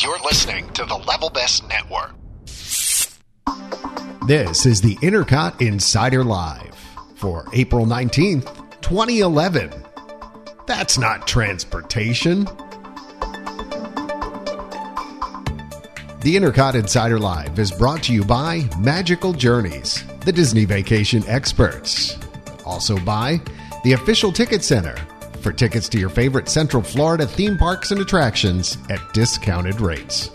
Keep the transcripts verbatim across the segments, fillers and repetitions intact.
You're listening to the Level Best Network. This is the Intercot Insider Live for April nineteenth, twenty eleven. That's not transportation. The Intercot Insider Live is brought to you by Magical Journeys, the Disney Vacation Experts. Also by the Official Ticket Center for tickets to your favorite Central Florida theme parks and attractions at discounted rates.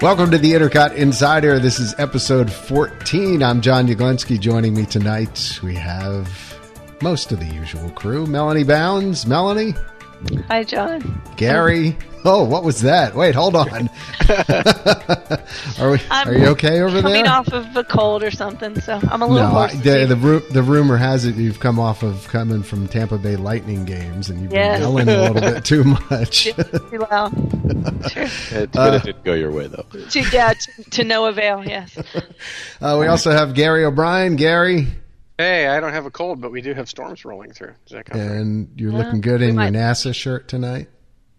Welcome to the Intercot Insider. This is episode fourteen. I'm John Yaglinski. Joining me tonight, we have most of the usual crew. Melanie Bounds. Melanie. Hi, John. Gary. Oh, what was that? Wait, hold on. are we? I'm are you okay over there? I'm coming off of a cold or something, so I'm a little no, hoarse. The, the, the rumor has it you've come off of coming from Tampa Bay Lightning games, and you've yes. been yelling a little bit too much. Too loud. Sure. It's good uh, if it go your way, though. To, yeah, to, to no avail, yes. Uh, we also have Gary O'Brien. Gary. Hey, I don't have a cold, but we do have storms rolling through. Does that come and right? You're yeah, looking good in might. your NASA shirt tonight.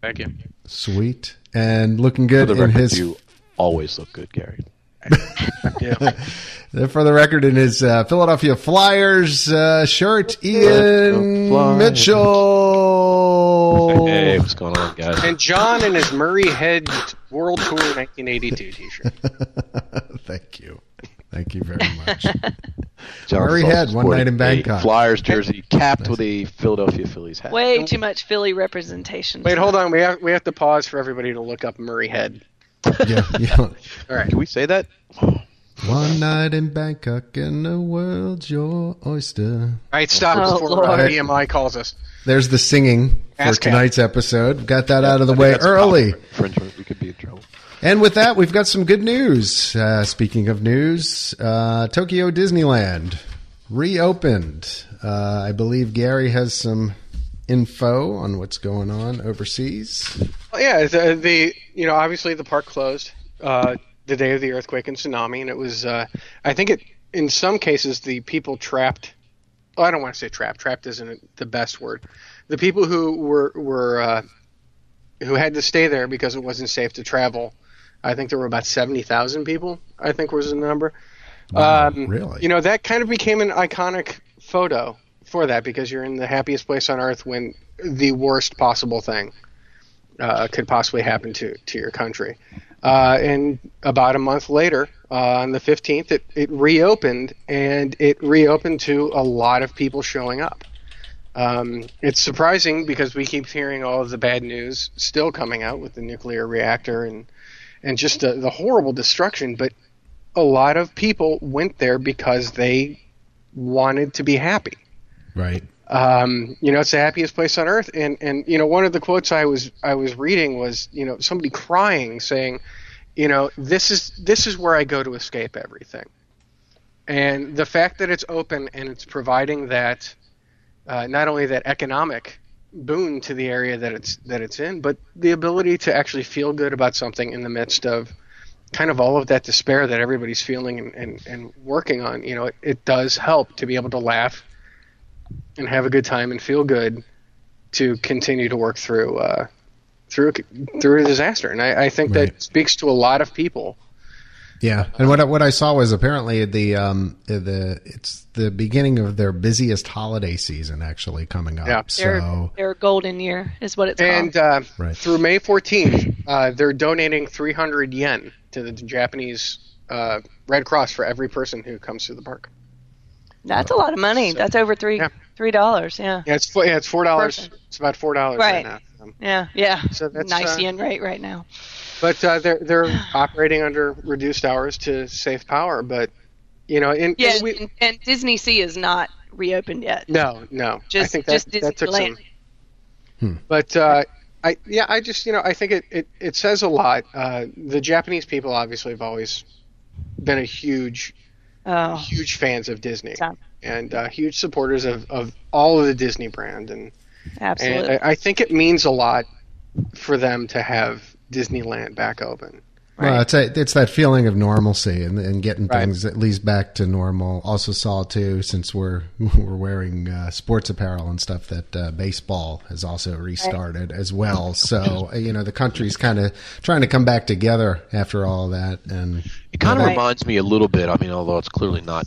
Thank you. Sweet. And looking good in record, his... You always look good, Gary. For the record, in his uh, Philadelphia Flyers uh, shirt, Ian Mitchell. Hey, what's going on, guys? And John in his Murray Head World Tour nineteen eighty-two t-shirt. Thank you. Thank you very much. Murray Head, one night in Bangkok. Flyers jersey capped with a Philadelphia Phillies hat. Way too much Philly representation. Wait, hold on. We have we have to pause for everybody to look up Murray Head. Yeah, yeah. All right. Can we say that? One night in Bangkok and the world's your oyster. All right, stop oh, before B M I calls us. There's the singing Ask for tonight's him. episode. We got that yeah, out of the I way early. Infringement. We could be in trouble. And with that, we've got some good news. Uh, speaking of news, uh, Tokyo Disneyland reopened. Uh, I believe Gary has some info on what's going on overseas. Well, yeah, the, the you know obviously the park closed uh, the day of the earthquake and tsunami, and it was uh, I think it in some cases the people trapped. Oh, I don't want to say trapped. Trapped isn't the best word. The people who were were uh, who had to stay there because it wasn't safe to travel. I think there were about seventy thousand people, I think was the number. Wow, um, really? You know, that kind of became an iconic photo for that because you're in the happiest place on earth when the worst possible thing uh, could possibly happen to, to your country. Uh, and about a month later, uh, on the fifteenth, it, it reopened, and it reopened to a lot of people showing up. Um, it's surprising because we keep hearing all of the bad news still coming out with the nuclear reactor and And just the, the horrible destruction, but a lot of people went there because they wanted to be happy. Right. Um, you know, it's the happiest place on earth. And, and you know, one of the quotes I was I was reading was, you know, somebody crying saying, you know, this is this is where I go to escape everything. And the fact that it's open and it's providing that uh, not only that economic boon to the area that it's that it's in, but the ability to actually feel good about something in the midst of kind of all of that despair that everybody's feeling and, and, and working on. You know, it, it does help to be able to laugh and have a good time and feel good to continue to work through uh, through through a disaster. And I, I think right. that speaks to a lot of people. Yeah, and what I, what I saw was apparently the um the it's the beginning of their busiest holiday season actually coming up. Yeah. So their, their golden year is what it's and, called. And uh, right. through May fourteenth, uh, they're donating three hundred yen to the Japanese uh, Red Cross for every person who comes through the park. That's uh, a lot of money. So, That's over three yeah. three dollars. Yeah. Yeah, it's yeah, it's four dollars. It's about four dollars right. right now. Um, yeah, yeah. So that's nice uh, yen rate right now. But uh, they're they're operating under reduced hours to save power. But you know, and, yeah, and, we, and, and Disney Sea is not reopened yet. No, no. Just I think that, just Disney that took some. Hmm. But uh, I yeah, I just you know I think it it, it says a lot. Uh, the Japanese people obviously have always been a huge, oh. huge fans of Disney Tom. and uh, huge supporters of, of all of the Disney brand. And absolutely, and I, I think it means a lot for them to have Disneyland back open. Right? Well, it's a, it's that feeling of normalcy and, and getting right. things at least back to normal. Also saw too, since we're we're wearing uh, sports apparel and stuff, that uh, baseball has also restarted right. as well. So you know the country's kind of trying to come back together after all that. And it kind of reminds me a little bit. I mean, although it's clearly not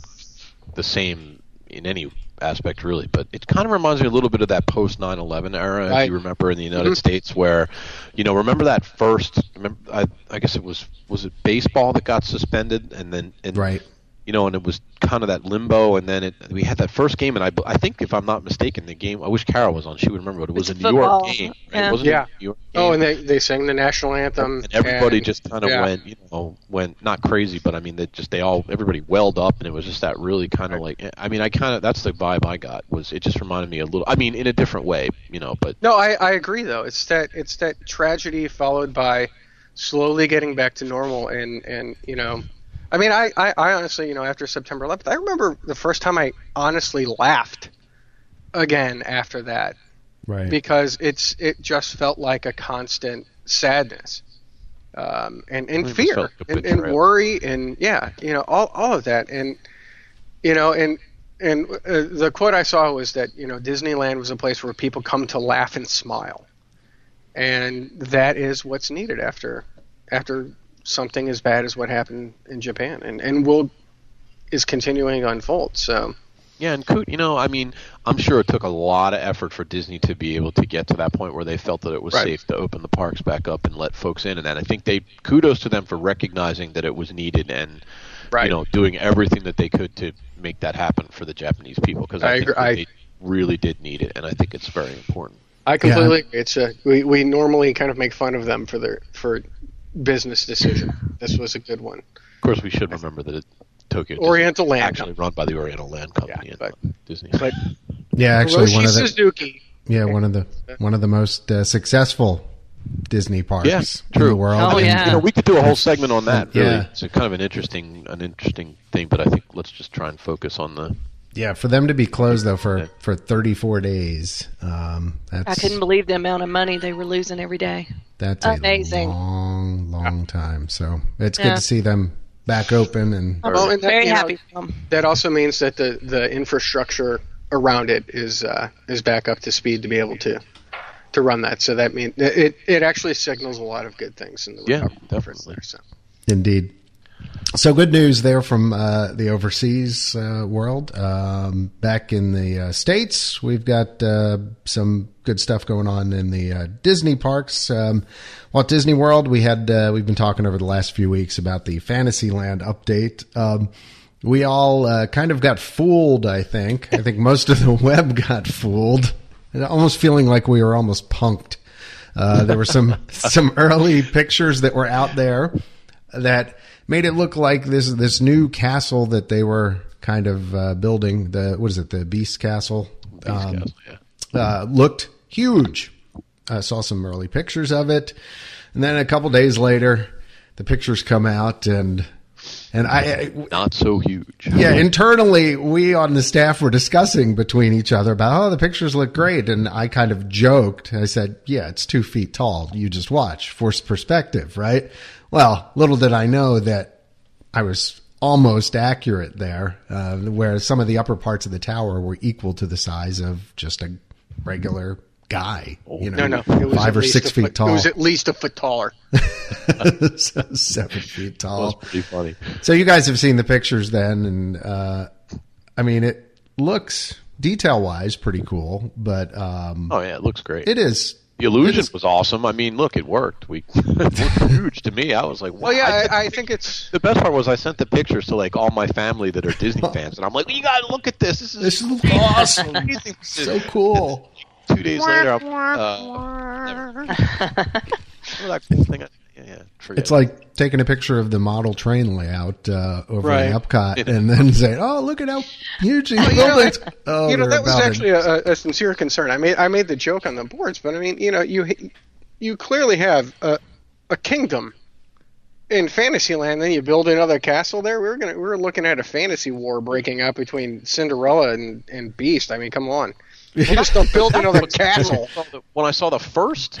the same in any aspect really, but it kind of reminds me a little bit of that post nine eleven era, right. if you remember, in the United mm-hmm. States, where, you know, remember that first, remember, I, I guess it was, was it baseball that got suspended, and then, and, right. you know, and it was kind of that limbo, and then it, we had that first game, and I, I think if I'm not mistaken, the game, I wish Carol was on, she would remember, but it was it's a New York game, right? yeah. It wasn't yeah. a New York game. Oh, and they, they sang the national anthem, and everybody and, just kind of yeah. went, you know, went not crazy, but I mean, they just, they all, everybody welled up, and it was just that really kind of right. like, I mean, I kind of, that's the vibe I got, was it just reminded me a little, I mean, in a different way, you know, but. No, I, I agree, though, it's that, it's that tragedy followed by slowly getting back to normal, and, and you know. I mean, I, I, I honestly, you know, after September eleventh, I remember the first time I honestly laughed again after that. Right. Because it's it just felt like a constant sadness um, and, and fear and, and worry and, yeah, you know, all, all of that. And, you know, and, and uh, the quote I saw was that, you know, Disneyland was a place where people come to laugh and smile. And that is what's needed after after. something as bad as what happened in Japan, and, and will is continuing to unfold. So, yeah, and you know, I mean, I'm sure it took a lot of effort for Disney to be able to get to that point where they felt that it was right. safe to open the parks back up and let folks in, and then I think they kudos to them for recognizing that it was needed and right. you know doing everything that they could to make that happen for the Japanese people, because I, I think I, they really did need it, and I think it's very important. I completely. Yeah. It's a, we we normally kind of make fun of them for their for. business decision. This was a good one. Of course, we should remember that it, Tokyo Oriental Disney Land actually Company. Run by the Oriental Land Company, yeah, but, and Disney. But yeah, actually, one of the Suzuki. yeah one of the one of the most uh, successful Disney parks yeah, in true. the world. Oh, I mean, yeah. you know, we could do a whole segment on that. Really, yeah. it's a kind of an interesting an interesting thing. But I think let's just try and focus on the. Yeah, for them to be closed, though, for, for thirty-four days, um, that's... I couldn't believe the amount of money they were losing every day. That's amazing. A long, long time. So it's yeah. good to see them back open. And I'm well, and that, very happy know, for them. That also means that the, the infrastructure around it is uh, is back up to speed to be able to to run that. So that means it, it actually signals a lot of good things in the yeah, definitely. There, so. Indeed. So good news there from uh, the overseas uh, world. Um, back in the uh, States, we've got uh, some good stuff going on in the uh, Disney parks. Um, Walt Disney World, we had uh, we've been talking over the last few weeks about the Fantasyland update. Um, we all uh, kind of got fooled, I think. I think most of the web got fooled. Almost feeling like we were almost punked. Uh, there were some some early pictures that were out there that made it look like this this new castle that they were kind of uh, building, the what is it, the Beast Castle, Beast um, Castle yeah. uh, looked huge. I saw some early pictures of it, and then a couple days later, the pictures come out, and and I not so huge. Yeah, internally, we on the staff were discussing between each other about, oh, the pictures look great, and I kind of joked. I said, yeah, it's two feet tall. You just watch, forced perspective, right? Well, little did I know that I was almost accurate there, uh, where some of the upper parts of the tower were equal to the size of just a regular guy, you know, no, no. five or six feet foot, tall. It was at least a foot taller. So seven feet tall. That was pretty funny. So you guys have seen the pictures then, and uh, I mean, it looks detail-wise pretty cool, but um, oh yeah, it looks great. It is. The illusion was awesome. I mean, look, it worked. We, it looked huge to me. I was like, wow. Well, yeah, I, I think it's... The best part was I sent the pictures to, like, all my family that are Disney fans, and I'm like, well, you got to look at this. This is, this is awesome. So cool. Two days later, I'm... Uh, never, that cool thing I, yeah, it's like taking a picture of the model train layout uh, over right. in Epcot it, and then saying, oh, look at how huge these buildings are. Oh, you know, that was actually a, a sincere concern. I made I made the joke on the boards, but I mean, you know, you you clearly have a, a kingdom in Fantasyland, then you build another castle there. We were gonna we were looking at a fantasy war breaking out between Cinderella and, and Beast. I mean, come on. You just don't build another castle. When I saw the first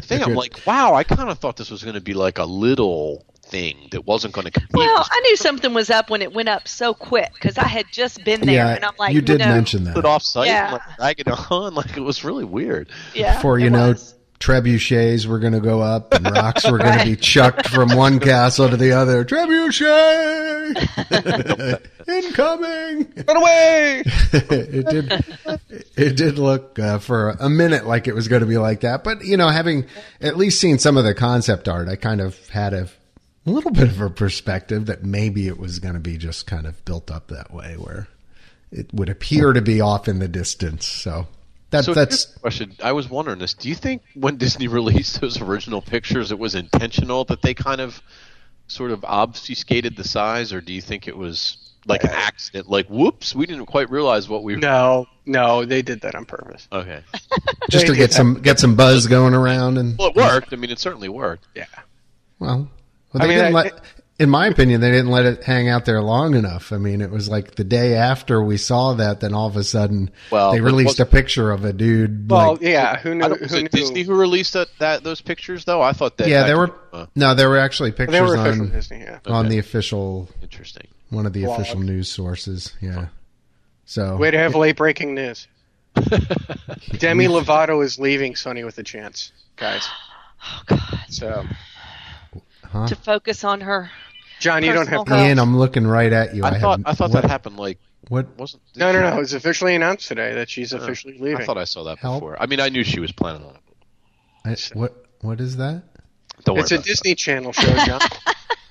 thing, I'm like, wow, I kind of thought this was going to be like a little thing that wasn't going to compete. Well, I knew something was up when it went up so quick because I had just been there, yeah, and I'm like, you did you know, mention that. Put off site, yeah. like dragging on, like it was really weird. Yeah, before you know, was. trebuchets were going to go up and rocks were right. going to be chucked from one castle to the other. Trebuchet, incoming! Run away! it did. It did look uh, for a minute like it was going to be like that, but you know, having at least seen some of the concept art, I kind of had a little bit of a perspective that maybe it was going to be just kind of built up that way, where it would appear to be off in the distance. So. That, so that's question. I was wondering this. Do you think when Disney released those original pictures, it was intentional that they kind of sort of obfuscated the size, or do you think it was like an accident? Like, whoops, we didn't quite realize what we were. No, no, they did that on purpose. Okay. Just to get some get some buzz going around. And well, it worked. I mean, it certainly worked. Yeah. Well, well they I mean, didn't I, let, it, in my opinion, they didn't let it hang out there long enough. I mean, it was like the day after we saw that, then all of a sudden well, they released was, a picture of a dude. Well, like, yeah, who knew? Was who it knew? Disney who released that, that those pictures, though? I thought that. Yeah, there were. Uh, no, there were actually pictures were on Disney, yeah. on okay. the official. Interesting. One of the Blog. official news sources. Yeah. So. Way to have it, late breaking news. Demi Lovato is leaving Sunny with a Chance, guys. Oh God. So. Huh? To focus on her. John, you don't have to. Ian, I'm looking right at you. I, I thought I thought what, that happened like what wasn't No, no, no, know? It was officially announced today that she's uh, officially leaving. I thought I saw that Help. before. I mean, I knew she was planning on it. I, what what is that? Don't it's a Disney that. Channel show, John.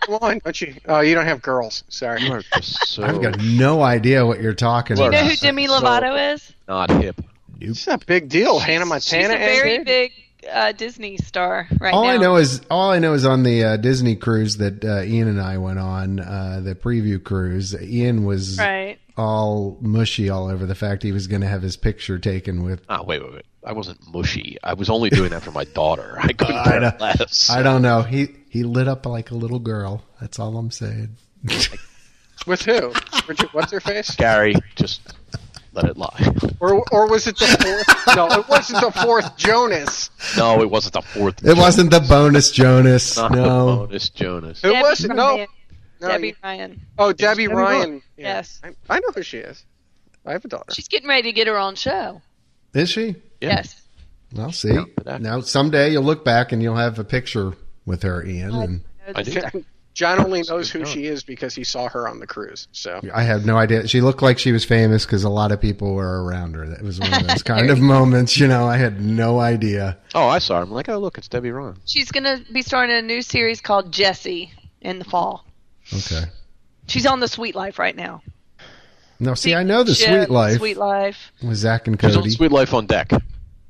Come on, don't you? Oh, you don't have girls. Sorry. You are so... I've got no idea what you're talking about. Do you know who Demi Lovato so is? Not hip. Nope. It's a big deal. Hannah Montana. She's a very big Uh, Disney star right all now. I know is all I know is on the uh, Disney cruise that uh, Ian and I went on, uh, the preview cruise, Ian was right. all mushy all over the fact he was going to have his picture taken with oh, wait wait wait I wasn't mushy, I was only doing that for my daughter. I couldn't I, don't, less. I don't know he he lit up like a little girl, that's all I'm saying. With who? Richard, what's her face? Gary, just let it lie. Or or was it the fourth? No, it wasn't the fourth Jonas. No, it wasn't the fourth. It Jonas. wasn't the bonus Jonas. Not no, the bonus Jonas. It Debbie wasn't. Ryan. No, Debbie no, Ryan. Oh, Debbie it's Ryan. Ryan. Yeah. Yes, I, I know who she is. I have a daughter. She's getting ready to get her own show. Is she? Yeah. Yes. I'll see. Yeah, now someday you'll look back and you'll have a picture with her, Ian. I, and... I do. John only knows who she is because he saw her on the cruise. So I have no idea. She looked like she was famous because a lot of people were around her. That was one of those kind of moments, you know. I had no idea. Oh, I saw her. I'm like, oh, look, it's Debbie Ryan. She's going to be starting a new series called Jessie in the fall. Okay. She's on the Suite Life right now. No, see, see I know the Suite Life. Suite Life. With Zach and Cody. She's on Suite Life on Deck.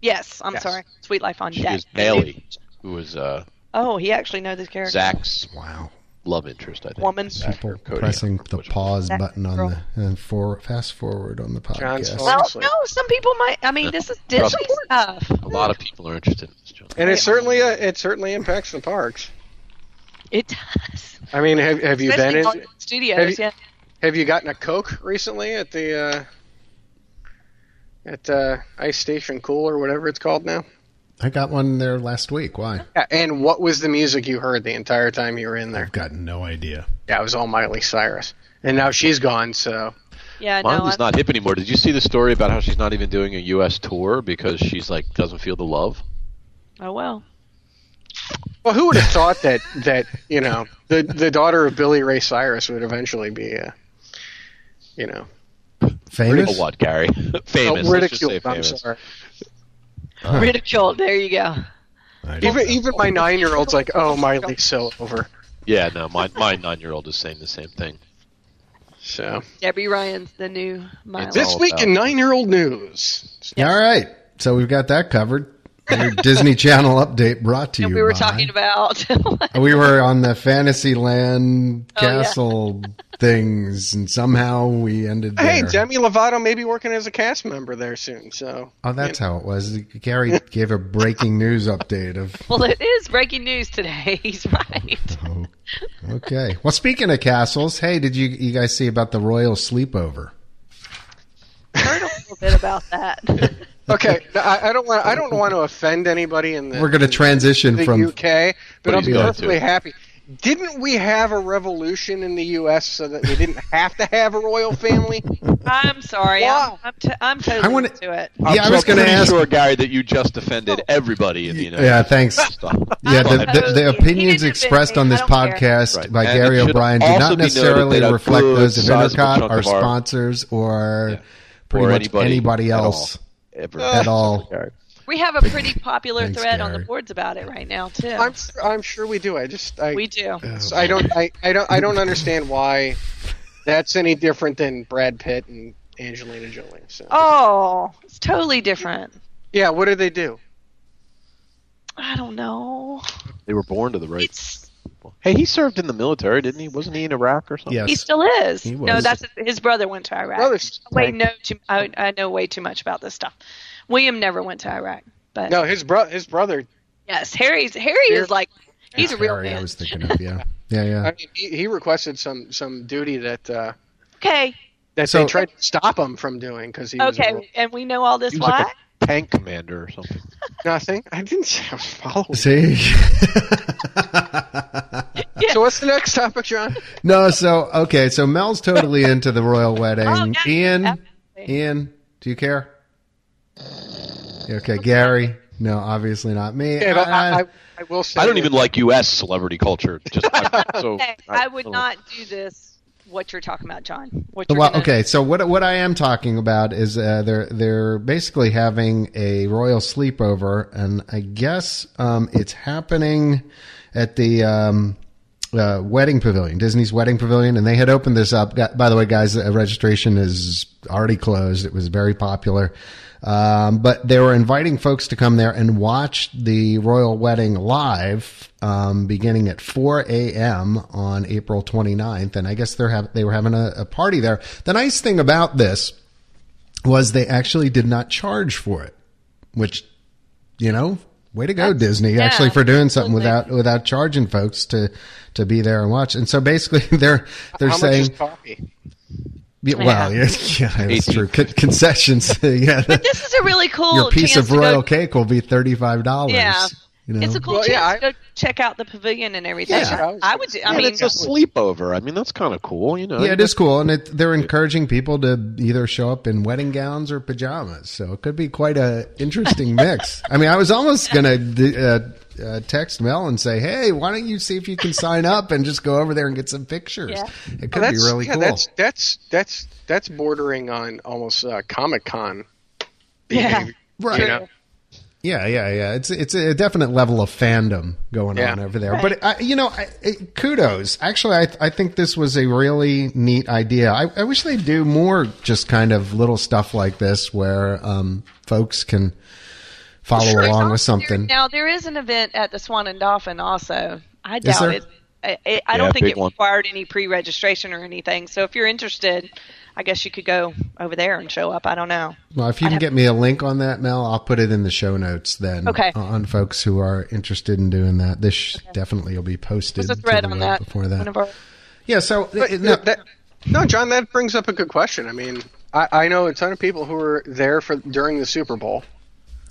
Yes, I'm yes. sorry. Suite Life on she Deck. She is Bailey, who was... Uh, oh, he actually knows this character. Zach's. Wow. Love interest, I think. Woman. People pressing the pause button on the and for, fast forward on the podcast. Well, no, some people might. I mean, this is Disney stuff. A lot of people are interested in this, John. And it certainly uh, it certainly impacts the parks. It does. I mean, have have you Especially been in studios? Have you, yeah. Have you gotten a Coke recently at the uh, at uh, Ice Station Cool or whatever it's called now? I got one there last week. Why? Yeah, and what was the music you heard the entire time you were in there? I've got no idea. Yeah, it was all Miley Cyrus. And now she's gone, so... Yeah, Miley's no, not hip anymore. Did you see the story about how she's not even doing a U S tour because she's, like, doesn't feel the love? Oh, well. Well, who would have thought that, that you know, the, the daughter of Billy Ray Cyrus would eventually be, uh, you know... Famous? What, Gary? Famous. Oh, ridiculed, famous. I'm sorry. Huh. Ridiculed. There you go. Even, even my nine-year-old's like, oh, Miley's so over. Yeah, no, my my nine-year-old is saying the same thing. So Debbie Ryan's the new Miley. It's this week about. in nine-year-old news. Yes. All right, so we've got that covered. Your Disney Channel update brought to and you. We were by. talking about. We were on the Fantasyland oh, castle yeah. things, and somehow we ended there. Hey, Demi Lovato may be working as a cast member there soon. So. Oh, that's you know. how it was. Gary gave a breaking news update of. Well, it is breaking news today. He's right. Oh, okay. Well, speaking of castles, hey, did you you guys see about the royal sleepover? I heard a little bit about that. Okay, no, I, I don't want. I don't want to offend anybody in the. We're going to transition the from U K, but I'm perfectly happy. Didn't we have a revolution in the U S so that we didn't have to have a royal family? I'm sorry. Wow. I'm, I'm, t- I'm totally I wanna, into it. Yeah, I'm, I was going to ask. Sure, Gary, that you just defended everybody in the United States. Yeah, thanks. Yeah, the, the, the opinions expressed on this podcast right. by and Gary O'Brien do not necessarily reflect those of Intercot, our sponsors, or yeah. pretty or much anybody, anybody else at all. Ever. At all. We have a pretty popular Thanks, thread Gary. on the boards about it right now too. I'm, I'm sure we do. I just I, we do. I don't. I, I don't. I don't understand why that's any different than Brad Pitt and Angelina Jolie. So. Oh, it's totally different. Yeah. What do they do? I don't know. They were born to the right. It's, hey, he served in the military, didn't he? Wasn't he in Iraq or something? Yes. He still is. He was. No, that's his brother went to Iraq. Brothers. Wait, no, too, I, I know way too much about this stuff. William never went to Iraq, but no, his brother, his brother. Yes, Harry's Harry is like he's yeah, a real Harry, man. I was thinking of yeah, yeah, yeah. I mean, he, he requested some, some duty that uh, okay that so, they tried to stop him from doing because he okay, was okay, and we know all this he was why like a tank commander or something. Nothing. I didn't say I was following. See. Yeah. So what's the next topic, John? No, so okay, so Mel's totally into the royal wedding. Oh, yeah, Ian, absolutely. Ian, do you care? Okay, Gary. No, obviously not me. Yeah, I, I, I, will say I don't even like U S celebrity culture. Just, I, so, okay, I, I would I not do this. What you're talking about, John? What well, gonna... okay. So what what I am talking about is uh, they're they're basically having a royal sleepover, and I guess um, it's happening at the. Um, Uh, wedding pavilion, Disney's wedding pavilion, and they had opened this up. Got, by the way, guys, uh, registration is already closed. It was very popular, um, but they were inviting folks to come there and watch the royal wedding live, um, beginning at four a.m. on April twenty-ninth. And I guess they're have, they were having a, a party there. The nice thing about this was they actually did not charge for it, which, you know. Way to go, That's, Disney, yeah, actually, for doing something absolutely. without without charging folks to, to be there and watch. And so basically they're they're How saying much is coffee? Yeah, well, yeah, yeah that's true. Con- concessions. Yeah, but this is a really cool Your piece chance of royal to go- cake will be thirty-five dollars. Yeah. You know? It's a cool well, chance yeah, I, to go check out the pavilion and everything. Yeah, I would. Do, I yeah, mean, it's a sleepover. I mean, that's kind of cool, you know. Yeah, it is cool, and it, they're encouraging people to either show up in wedding gowns or pajamas. So it could be quite a interesting mix. I mean, I was almost gonna uh, uh, text Mel and say, "Hey, why don't you see if you can sign up and just go over there and get some pictures?" Yeah. It could well, be really yeah, cool. That's that's that's that's bordering on almost uh, Comic-Con. Yeah, right. You know? Yeah, yeah, yeah. It's it's a definite level of fandom going yeah. on over there. Right. But, I, you know, I, it, kudos. Actually, I I think this was a really neat idea. I, I wish they'd do more just kind of little stuff like this where um, folks can follow sure, along with something. There, now, there is an event at the Swan and Dolphin also. I doubt it. I, I yeah, don't think it required one. any pre-registration or anything. So if you're interested... I guess you could go over there and show up. I don't know. Well, if you can get me a link on that, Mel, I'll put it in the show notes then okay. on folks who are interested in doing that. This okay. definitely will be posted. There's a thread on that. Before that. Our- yeah, so... But, it, no, that, no, John, that brings up a good question. I mean, I, I know a ton of people who were there for during the Super Bowl.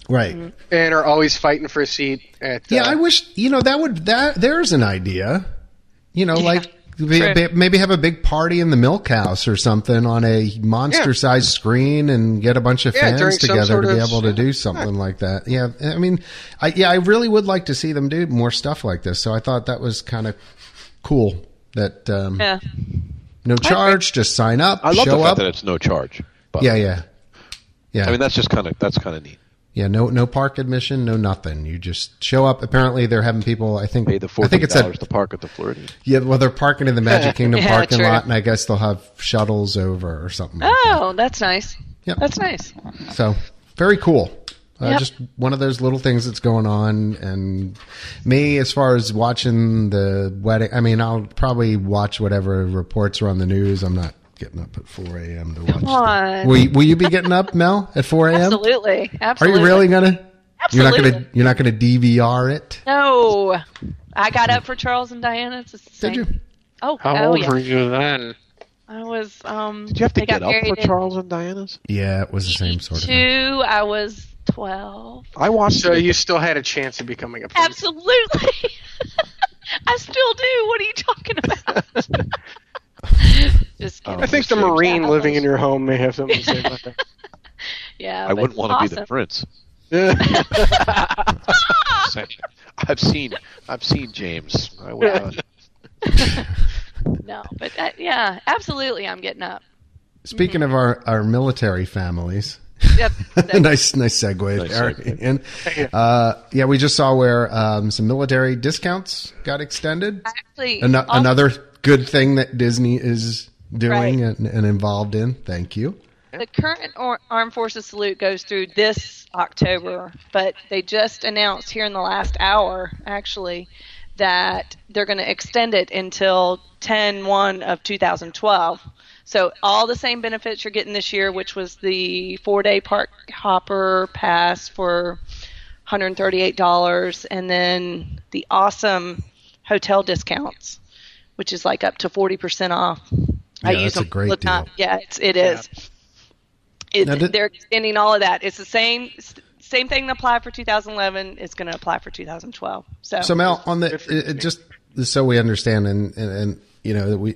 Right. Mm-hmm. And are always fighting for a seat at... Yeah, uh, I wish... You know, that would... That There's an idea. You know, yeah. like... True. Maybe have a big party in the milk house or something on a monster-sized yeah. screen and get a bunch of yeah, fans together to be able to do something yeah. like that. Yeah, I mean, I, yeah, I really would like to see them do more stuff like this. So I thought that was kind of cool that um, yeah. no charge, just sign up, I love show the fact up. that it's no charge. But yeah, yeah, yeah. I mean, that's just kind of that's kind of neat. Yeah, no, no park admission, no nothing. You just show up. Apparently, they're having people. I think pay the fourteen dollars to park at the Floridian. Yeah, well, they're parking in the Magic Kingdom yeah, parking true. lot, and I guess they'll have shuttles over or something. Oh, like that. that's nice. Yeah, that's nice. So very cool. Uh, yep. Just one of those little things that's going on. And me, as far as watching the wedding, I mean, I'll probably watch whatever reports are on the news. I'm not. Getting up at four a.m. to watch. Come on. Will you, will you be getting up, Mel, at four a.m.? Absolutely. Absolutely. Are you really gonna? Absolutely. You're not gonna. You're not gonna D V R it. No, I got up for Charles and Diana. It's the same. Did you? Oh, how oh, old yeah. were you then? I was. Um, Did you have to get up for Charles and Diana's? Yeah, it was the same sort of thing. I was twelve. I watched. So you still had a chance of becoming a princess. Absolutely. I still do. What are you talking about? Just kidding. I think the Marine living in your home may have something to say about that. Yeah, I wouldn't want awesome. to be the prince. I've seen, I've seen James. I would not. No, but that, yeah, absolutely. I'm getting up. Speaking mm-hmm. of our, our military families. Yep. nice, nice segue. Nice segue. And, uh, yeah, we just saw where um, some military discounts got extended. Actually, An- also- another good thing that Disney is doing right. and, and involved in. Thank you. The current or- Armed Forces Salute goes through this October, but they just announced here in the last hour, actually, that they're going to extend it until ten one of twenty twelve. So all the same benefits you're getting this year, which was the four-day park hopper pass for one hundred thirty-eight dollars, and then the awesome hotel discounts, which is like up to forty percent off. Yeah, I use that's them. a great Look, deal. Not, yeah, it's, it is. Yeah. It, did, they're extending all of that. It's the same same thing that applied for two thousand eleven. It's going to apply for two thousand twelve. So, so Mel, on the it, it just so we understand, and, and, and you know that we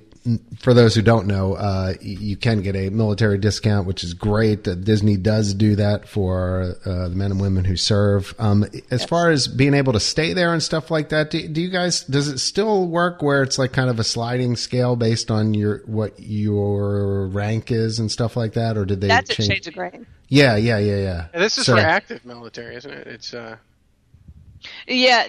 for those who don't know, uh, you can get a military discount, which is great. That Disney does do that for uh, the men and women who serve. Um, as yes. far as being able to stay there and stuff like that, do, do you guys? Does it still work where it's like kind of a sliding scale based on your what your rank is and stuff like that, or did they? That's change? At Shades of Green. Yeah, yeah, yeah, yeah. yeah this is so, for active military, isn't it? It's uh... yeah.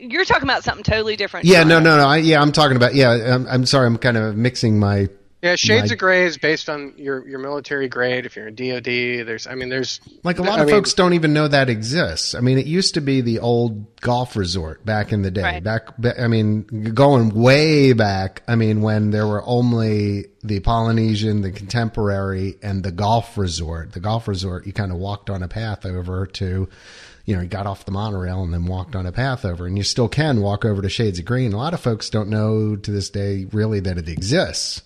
You're talking about something totally different. Yeah, no, no, no. I, yeah, I'm talking about. Yeah, I'm, I'm sorry. I'm kind of mixing my. Yeah, Shades my... of Grey is based on your, your military grade. If you're in D O D, there's. I mean, there's. Like a lot I of mean, folks don't even know that exists. I mean, it used to be the old golf resort back in the day. Right. Back, I mean, going way back. I mean, when there were only the Polynesian, the Contemporary, and the golf resort. The golf resort, you kind of walked on a path over to. You know, he got off the monorail and then walked on a path over, and you still can walk over to Shades of Green. A lot of folks don't know to this day really that it exists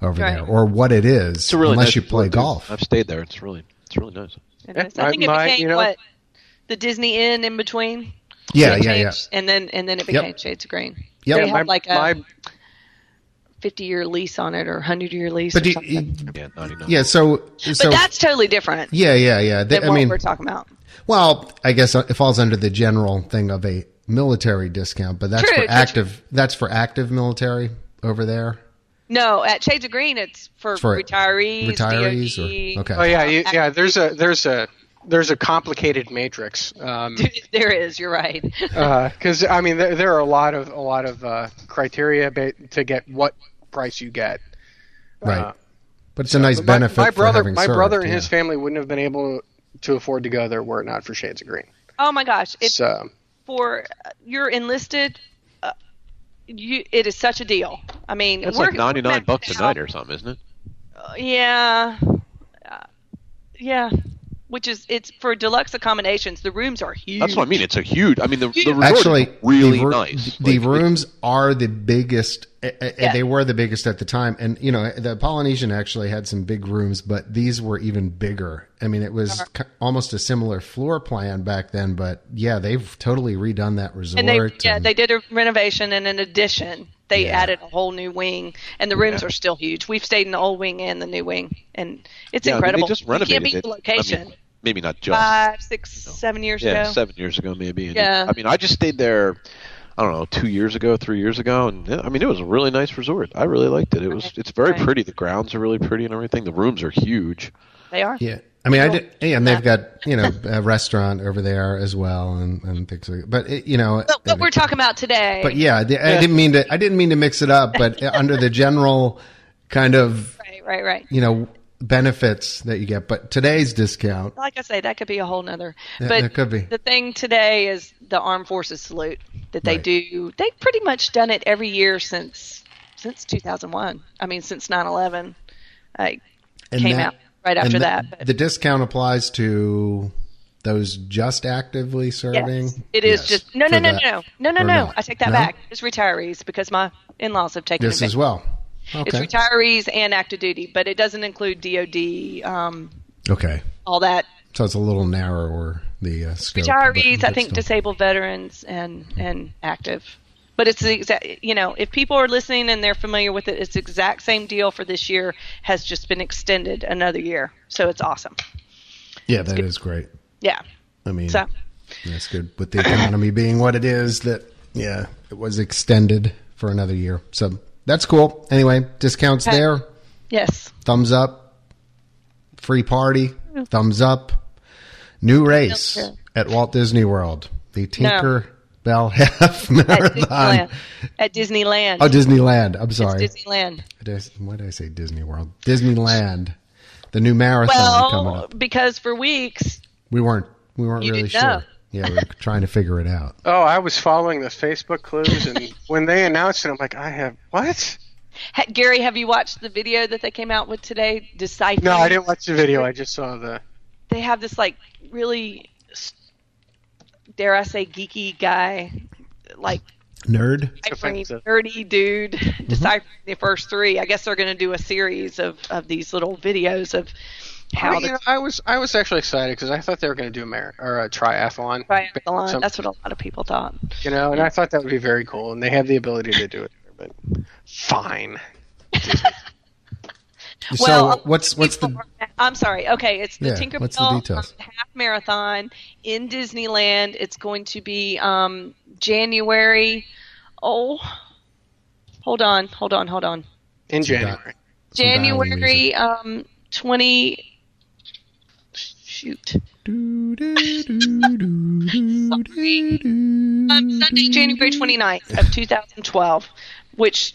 over right. there or what it is, really unless nice you play golf. I've stayed there; it's really, it's really nice. It yeah, I think my, it became you know, what the Disney Inn in between. Yeah, yeah, yeah. And then, and then it became yep. Shades of Green. Yep. They yeah, have my, like a my, fifty-year lease on it or hundred-year lease. But or do, something. Yeah, ninety-nine. Yeah, so, so but that's totally different. Yeah, yeah, yeah. Than I what mean, we're talking about. Well, I guess it falls under the general thing of a military discount, but that's true, for active. True. That's for active military over there. No, at Shades of Green, it's for, it's for retirees. Retirees, D O D, or, okay. Oh yeah, you, yeah. There's a there's a there's a complicated matrix. Um, there is. You're right. Because uh, I mean, there, there are a lot of a lot of uh, criteria to get what price you get. Right. Uh, but it's so, a nice my, benefit. My brother, for my served, brother, and yeah. his family wouldn't have been able to. to afford to go there were it not for Shades of Green. Oh my gosh. If so, for your enlisted, uh, you, it is such a deal. I mean, it's like ninety-nine bucks a night or something, isn't it? Uh, yeah. Uh, yeah. Which is, it's for deluxe accommodations. The rooms are huge. That's what I mean. It's a huge, I mean, the, the resort Actually, is really the, nice. The like, rooms are the biggest. Yeah. They were the biggest at the time. And, you know, the Polynesian actually had some big rooms, but these were even bigger. I mean, it was uh-huh. almost a similar floor plan back then, but yeah, they've totally redone that resort. And they, yeah, and, they did a renovation and an addition. They yeah. added a whole new wing, and the rooms yeah. are still huge. We've stayed in the old wing and the new wing, and it's yeah, incredible. I mean, they just renovated you can't beat the location. I mean, maybe not just. Five, six, you know. seven years yeah, ago. Yeah, seven years ago maybe. And yeah. I mean, I just stayed there. I don't know, two years ago, three years ago, and I mean, it was a really nice resort. I really liked it. It was, it's very pretty. The grounds are really pretty and everything. The rooms are huge. They are. Yeah, I mean, cool. I did, yeah, and they've got you know a restaurant over there as well, and, and things like. But it, you know, but what we're it, talking about today. But yeah, the, I didn't mean to. I didn't mean to mix it up, but under the general kind of right, right, right. You know. Benefits that you get, but today's discount, like I say, that could be a whole nother yeah, but that could be. The thing today is the Armed Forces Salute that they right. do. They've pretty much done it every year since since two thousand one. I mean, since nine eleven I and came that, out right after that, that the discount applies to those just actively serving. Yes, it is yes, just no no no, that, no no no no no no I take that no? back. It's retirees because my in-laws have taken this as well. Okay. It's retirees and active duty, but it doesn't include D O D. Um, okay. All that. So it's a little narrower, the uh, scope. Retirees, but, but I think still. Disabled veterans and, and active. But it's the exact, you know, if people are listening and they're familiar with it, it's the exact same deal for this year, has just been extended another year. So it's awesome. Yeah, that is great. Yeah. I mean, so. That's good. With the economy being what it is, that, yeah, it was extended for another year. So that's cool. Anyway, discounts okay. there. Yes. Thumbs up. Free party. Thumbs up. New race at Walt Disney World. The Tinker... No. Bell Half Marathon. At Disneyland. At Disneyland. Oh, Disneyland. I'm sorry. It's Disneyland. Why did I say Disney World? Disneyland. The new marathon well, coming up. Because for weeks. We weren't we weren't really sure. Know. Yeah, we were trying to figure it out. Oh, I was following the Facebook clues, and when they announced it, I'm like, I have what? Hey, Gary, have you watched the video that they came out with today? Deciphering. No, I didn't watch the video. I just saw the. They have this like really. Dare I say geeky guy, like nerd, nerdy dude, mm-hmm. deciphering the first three. I guess they're going to do a series of, of these little videos of how. I, the, know, I was I was actually excited because I thought they were going to do a mar- or a triathlon. Triathlon. Some, that's what a lot of people thought. You know, and yeah. I thought that would be very cool, and they have the ability to do it. But fine. So well, what's what's the? Are, I'm sorry. Okay, it's the yeah, Tinker Bell Half Marathon in Disneyland. It's going to be um, January. Oh, hold on, hold on, hold on. In January. January um, twenty. Shoot. um, Sunday, January twenty-ninth of two thousand twelve, which.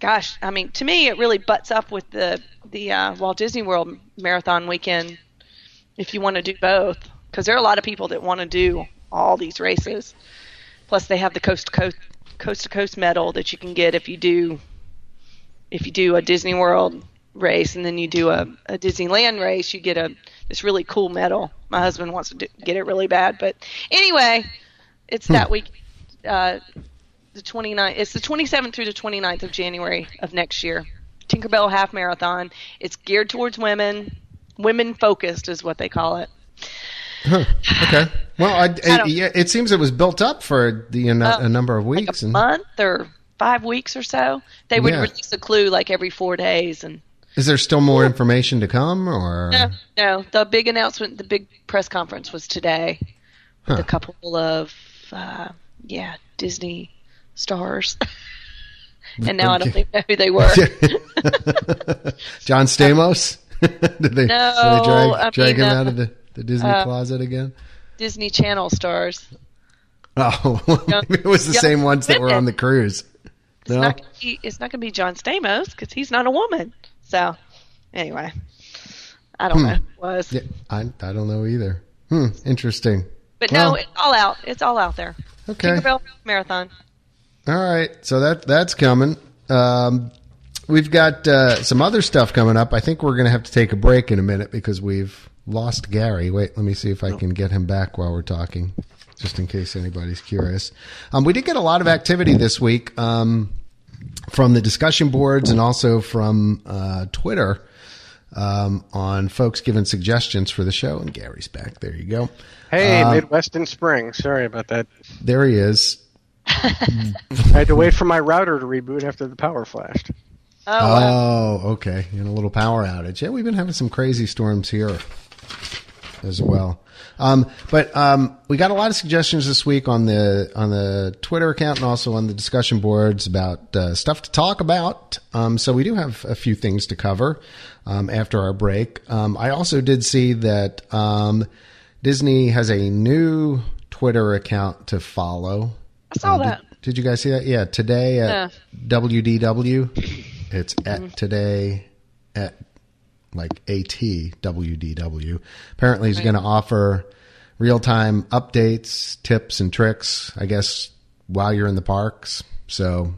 Gosh, I mean, to me, it really butts up with the the uh, Walt Disney World Marathon weekend. If you want to do both, because there are a lot of people that want to do all these races. Plus, they have the coast to coast coast to coast medal that you can get if you do if you do a Disney World race and then you do a, a Disneyland race. You get a this really cool medal. My husband wants to do, get it really bad, but anyway, it's that week. Uh, The twenty-ninth, it's the twenty-seventh through the twenty-ninth of January of next year. Tinker Bell Half Marathon. It's geared towards women. Women focused is what they call it. Huh. Okay. Well, I, I I, yeah, it seems it was built up for the a, uh, a number of weeks, like a and, month or five weeks or so. They would yeah. release a clue like every four days. And is there still more yeah. information to come, or no? No. The big announcement, the big press conference was today. Huh. With a couple of uh, yeah Disney. Stars. And now okay. I don't think I know who they were. John Stamos? Did they, no, did they drag, I drag mean, him uh, out of the, the Disney uh, closet again? Disney Channel stars. Oh, well, young, maybe it was the same ones women. that were on the cruise. It's no? not going to be John Stamos because he's not a woman. So, anyway, I don't hmm. know who it was. Yeah, I, I don't know either. Hmm, interesting. But well, no, it's all out. It's all out there. Okay. Tinker Bell Marathon. All right, so that that's coming. Um, we've got uh, some other stuff coming up. I think we're going to have to take a break in a minute because we've lost Gary. Wait, let me see if I can get him back while we're talking, just in case anybody's curious. Um, we did get a lot of activity this week um, from the discussion boards and also from uh, Twitter um, on folks giving suggestions for the show. And Gary's back. There you go. Hey, um, Midwestern Spring. Sorry about that. There he is. I had to wait for my router to reboot after the power flashed. Oh, wow. Oh, okay. And a little power outage. Yeah, we've been having some crazy storms here as well. Um, but um, we got a lot of suggestions this week on the on the Twitter account and also on the discussion boards about uh, stuff to talk about. Um, so we do have a few things to cover um, after our break. Um, I also did see that um, Disney has a new Twitter account to follow. I saw uh, that. Did, did you guys see that? Yeah, today at yeah. W D W. It's at today at like A T W D W. Apparently he's right. going to offer real-time updates, tips, and tricks, I guess, while you're in the parks. So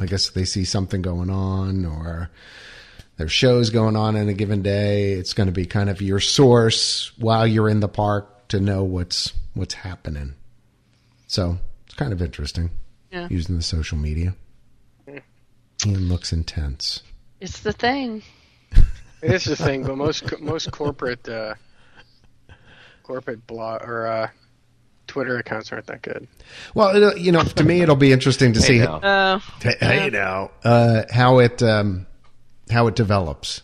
I guess they see something going on or there's shows going on in a given day. It's going to be kind of your source while you're in the park to know what's what's happening. So... kind of interesting yeah. using the social media. It looks intense. It's the thing. It is the thing, but most most corporate uh, corporate blog or uh, Twitter accounts aren't that good. Well, it'll, you know, to me, it'll be interesting to hey see now. How, uh, hey now, uh, how it um, how it develops.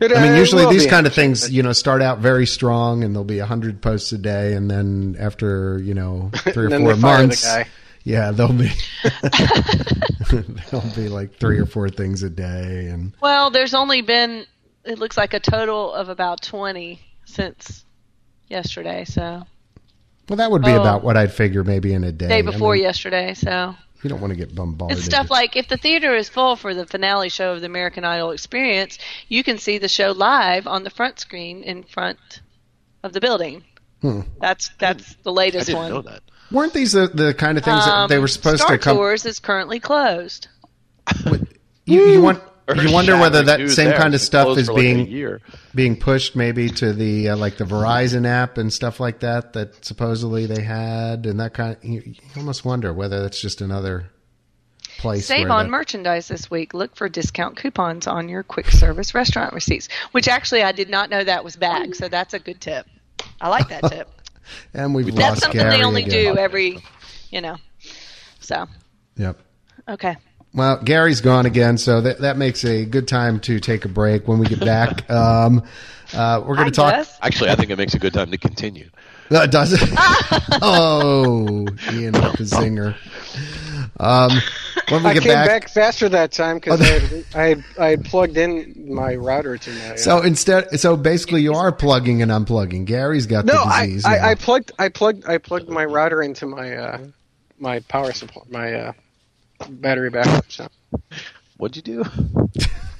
It, I mean, usually these kind of things, you know, start out very strong, and there'll be a hundred posts a day, and then after, you know, three or four months, the yeah, there'll be there'll be like three or four things a day, and well, there's only been it looks like a total of about twenty since yesterday, so. Well, that would be oh, about what I'd figure maybe in a day. Day before I mean, yesterday, so. You don't want to get bombarded. It's stuff like if the theater is full for the finale show of the American Idol Experience, you can see the show live on the front screen in front of the building. Hmm. That's that's the latest I didn't one. Know that. Weren't these the, the kind of things um, that they were supposed Star to come? Star Tours is currently closed. you, you want... You wonder whether that same kind of stuff is being being pushed maybe to the uh, like the Verizon app and stuff like that that supposedly they had and that kind of, you, you almost wonder whether that's just another place. Save on merchandise this week. Look for discount coupons on your quick service restaurant receipts, which actually I did not know that was back, so that's a good tip. I like that tip. And we've lost Gary. That's something they only do every, you know. So. Yep. Okay. Well, Gary's gone again, so that that makes a good time to take a break. When we get back, um, uh, we're going to talk. Guess. Actually, I think it makes a good time to continue. No, it doesn't. Oh, Ian with the zinger. Um, when we I get came back... back faster that time because oh, I, I I plugged in my router to my. So instead, so basically, you are plugging and unplugging. Gary's got no, the disease. No, I, I, I plugged I plugged I plugged my router into my uh, my power support my. Uh, Battery backup. So. What'd you do?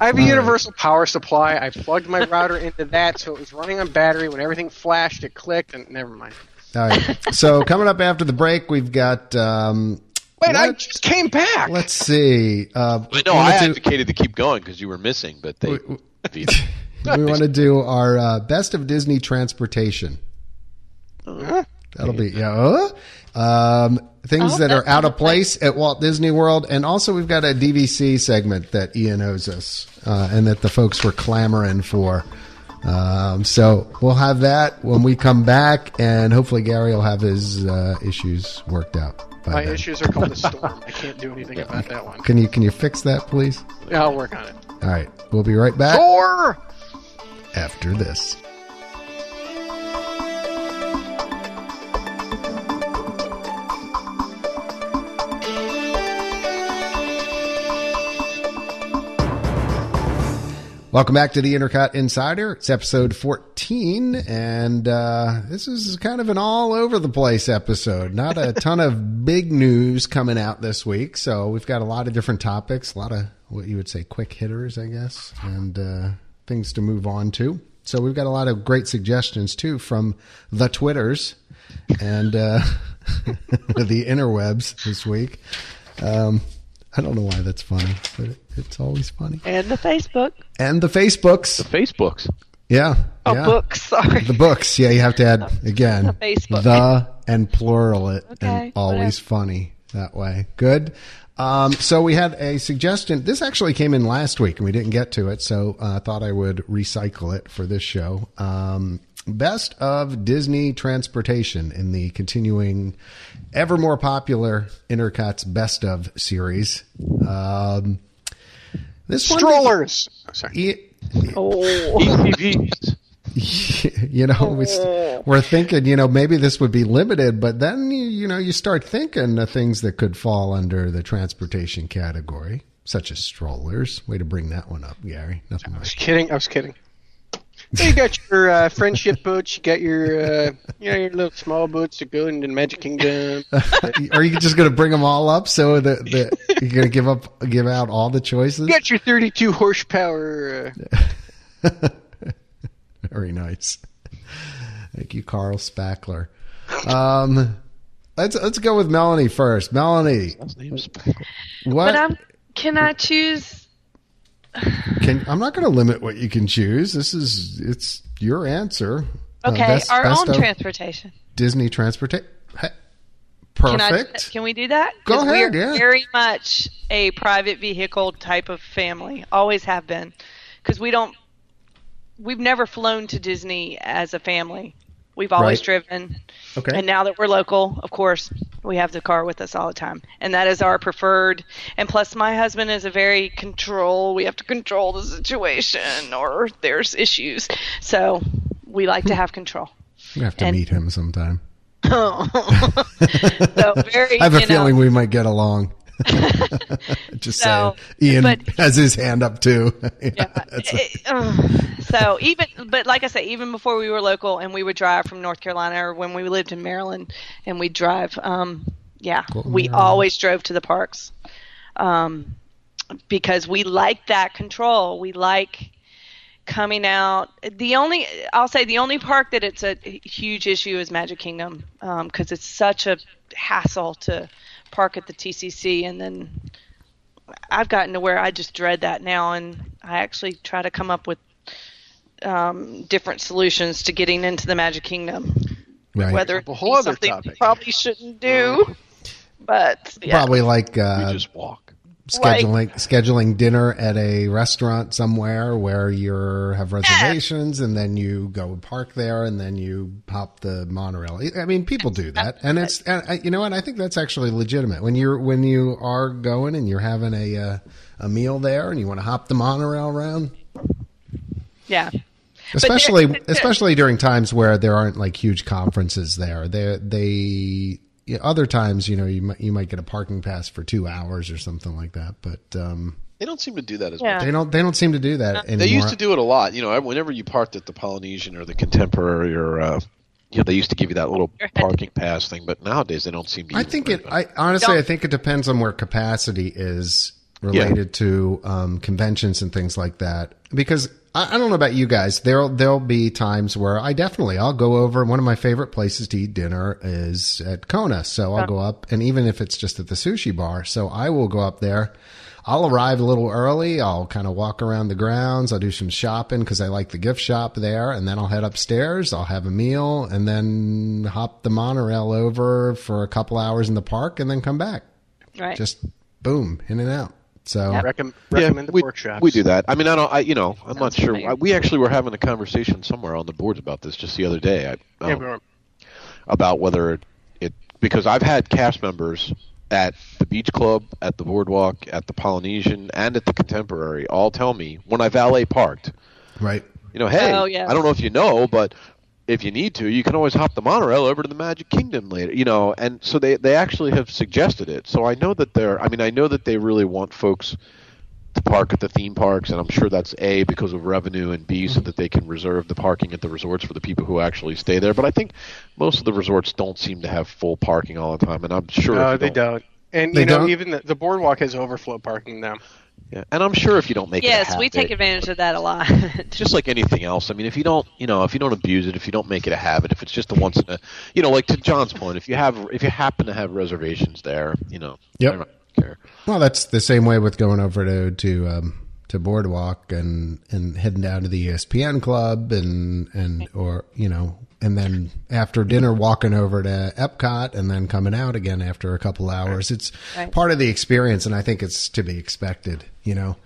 I have a universal power supply. I plugged my router into that, so it was running on battery. When everything flashed, it clicked, and never mind. All right. So coming up after the break, we've got... Um, Wait, what? I just came back. Let's see. Uh, Wait, no, I advocated to, to keep going because you were missing, but they... We, we, we want to do our uh, best of Disney transportation. Uh-huh. That'll be... yeah. Uh, um, things oh, that are out of place at Walt Disney World. And also we've got a D V C segment that Ian owes us uh, and that the folks were clamoring for. Um, so we'll have that when we come back, and hopefully Gary will have his uh, issues worked out. My then. Issues are called a storm. I can't do anything about that one. Can you, can you fix that, please? Yeah, I'll work on it. All right. We'll be right back. Or after this. Welcome back to the Intercot Insider. It's episode fourteen, and uh, this is kind of an all-over-the-place episode. Not a ton of big news coming out this week, so we've got a lot of different topics, a lot of what you would say quick hitters, I guess, and uh, things to move on to. So we've got a lot of great suggestions, too, from the Twitters and uh, the interwebs this week. Um I don't know why that's funny, but it, it's always funny. And the Facebook. And the Facebooks. The Facebooks. Yeah. Oh, yeah. Books, sorry. The books. Yeah, you have to add, again, the, Facebook. The and plural it, okay, and always whatever. Funny that way. Good. Um, so we had a suggestion. This actually came in last week, and we didn't get to it, so I uh, thought I would recycle it for this show. Um, best of Disney transportation in the continuing ever more popular Intercot's Best of series. Um, this strollers. One, sorry. It, it, oh. You know, we, we're thinking, you know, maybe this would be limited, but then, you, you know, you start thinking of things that could fall under the transportation category, such as strollers. Way to bring that one up, Gary. Nothing I was much. kidding. I was kidding. So you got your uh, friendship boats, you got your uh, you know, your little small boats that go into the Magic Kingdom. Are you just going to bring them all up so that, that you're going to give up give out all the choices? You got your thirty-two horsepower. Uh... Very nice. Thank you, Carl Spackler. Um, let's let's go with Melanie first. Melanie. His name's Spackler. What? But I'm, can I choose? Can, I'm not going to limit what you can choose. This is it's your answer. Okay, uh, best, our best own transportation. Disney transportation. Hey, perfect. Can, I, can we do that? Go ahead. We're yeah. Very much a private vehicle type of family. Always have been, because we don't. We've never flown to Disney as a family. We've always right. driven. Okay. And now that we're local, of course, we have the car with us all the time. And that is our preferred. And plus, my husband is a very control. We have to control the situation or there's issues. So we like to have control. We have to and, meet him sometime. Oh. so very, I have a feeling know, we might get along. Just so, saying. Ian but, has his hand up too. yeah, yeah, it, uh, so even, but like I said, even before we were local and we would drive from North Carolina or when we lived in Maryland and we'd drive, um, yeah, cool. we yeah. always drove to the parks um, because we like that control. We like coming out. The only, I'll say the only park that it's a huge issue is Magic Kingdom um, 'cause it's such a hassle to park at the T C C, and then I've gotten to where I just dread that now, and I actually try to come up with um, different solutions to getting into the Magic Kingdom. Right. Whether it's something topic. you probably shouldn't do, uh, but yeah. probably like uh, you just walk scheduling like, scheduling dinner at a restaurant somewhere where you have reservations, yeah. and then you go and park there, and then you pop the monorail. I mean, people do that, and it's and I, you know what I think that's actually legitimate when you're when you are going and you're having a uh, a meal there, and you want to hop the monorail around. Yeah, especially there, especially during times where there aren't like huge conferences there. They they. Other times, you know, you might you might get a parking pass for two hours or something like that. But um, they don't seem to do that as yeah. much. They don't. They don't seem to do that anymore. They used to do it a lot. You know, whenever you parked at the Polynesian or the Contemporary, or uh, you know, they used to give you that little parking pass thing. But nowadays, they don't seem to. I think it. I honestly, I think it depends on where capacity is related yeah. to um, conventions and things like that. Because I, I don't know about you guys, there'll there'll be times where I definitely I'll go over. One of my favorite places to eat dinner is at Kona, so I'll go up, and even if it's just at the sushi bar, so I will go up there. I'll arrive a little early. I'll kind of walk around the grounds. I'll do some shopping because I like the gift shop there, and then I'll head upstairs. I'll have a meal, and then hop the monorail over for a couple hours in the park, and then come back. Right, just boom, in and out. So yeah. recommend, recommend yeah, the we, workshops. We do that. I mean, I don't. I, you know, I'm Sounds not sure. I, we actually were having a conversation somewhere on the boards about this just the other day. I, um, yeah, we were. About whether it, it because I've had cast members at the Beach Club, at the Boardwalk, at the Polynesian, and at the Contemporary all tell me when I valet parked. Right. You know, hey, oh, yeah. I don't know if you know, but if you need to, you can always hop the monorail over to the Magic Kingdom later, you know. And so they, they actually have suggested it. So I know that they're, I mean, I know that they really want folks to park at the theme parks, and I'm sure that's A, because of revenue, and B, so that they can reserve the parking at the resorts for the people who actually stay there. But I think most of the resorts don't seem to have full parking all the time, and I'm sure no, they don't. don't. And they you know, don't? even the, the Boardwalk has overflow parking now. Yeah, and I'm sure if you don't make yes, it a habit. Yes, we take advantage of that a lot. Just like anything else. I mean, if you don't, you know, if you don't abuse it, if you don't make it a habit, if it's just a once in a, you know, like to John's point, if you have, if you happen to have reservations there, you know, yep. I don't care. Well, that's the same way with going over to to um, to Boardwalk and, and heading down to the E S P N Club and and or you know. And then after dinner, walking over to Epcot and then coming out again after a couple hours. Right. It's right. part of the experience, and I think it's to be expected, you know,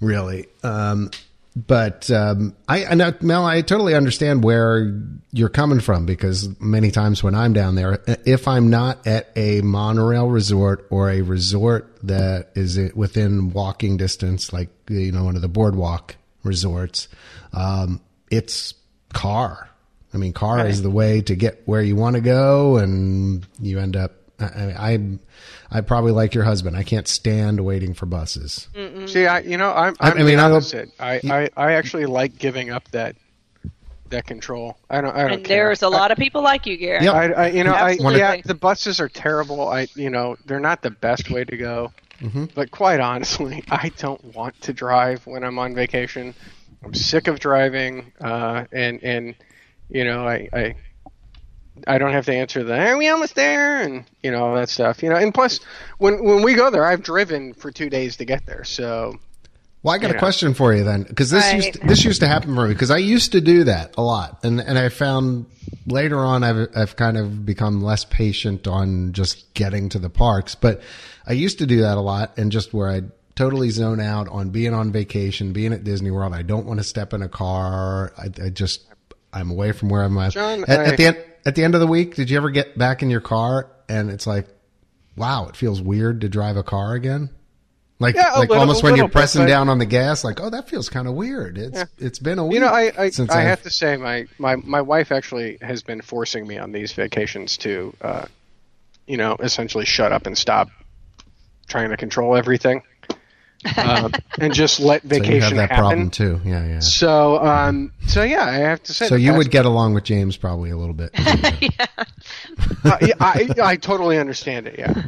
really. Um, but um, I, I know, Mel, I totally understand where you're coming from, because many times when I'm down there, if I'm not at a monorail resort or a resort that is within walking distance, like, you know, one of the Boardwalk resorts, um, it's car. I mean, car right. is the way to get where you want to go, and you end up. I, I, I probably like your husband. I can't stand waiting for buses. Mm-mm. See, I, you know, I'm. I'm I mean, I opposite. I, I, I actually like giving up that, that control. I don't. I don't. And care. There's a lot I, of people like you, Gary. Yeah. I, I, you know, I, yeah. The buses are terrible. I, you know, they're not the best way to go. Mm-hmm. But quite honestly, I don't want to drive when I'm on vacation. I'm sick of driving, uh, and and. You know, I, I I don't have to answer the, are we almost there? And, you know, all that stuff. You know, and plus, when when we go there, I've driven for two days to get there. So, well, I got a know. question for you then, because this, right. this used to happen for me, because I used to do that a lot. And and I found later on I've, I've kind of become less patient on just getting to the parks. But I used to do that a lot, and just where I'd totally zone out on being on vacation, being at Disney World. I don't want to step in a car. I, I just... I'm away from where I'm at. John, at, I, at the end, at the end of the week, did you ever get back in your car and it's like, wow, it feels weird to drive a car again? Like, yeah, like little, almost when you're pressing bit, down on the gas, like, oh, that feels kind of weird. It's yeah. It's been a week. You know, I I, since I have I've... to say my, my, my wife actually has been forcing me on these vacations to, uh, you know, essentially shut up and stop trying to control everything. um, and just let vacation so you have that happen. Problem too. Yeah, yeah. So, um, so yeah, I have to say. So you would get along with James probably a little bit. yeah. Uh, yeah, I, I totally understand it. Yeah.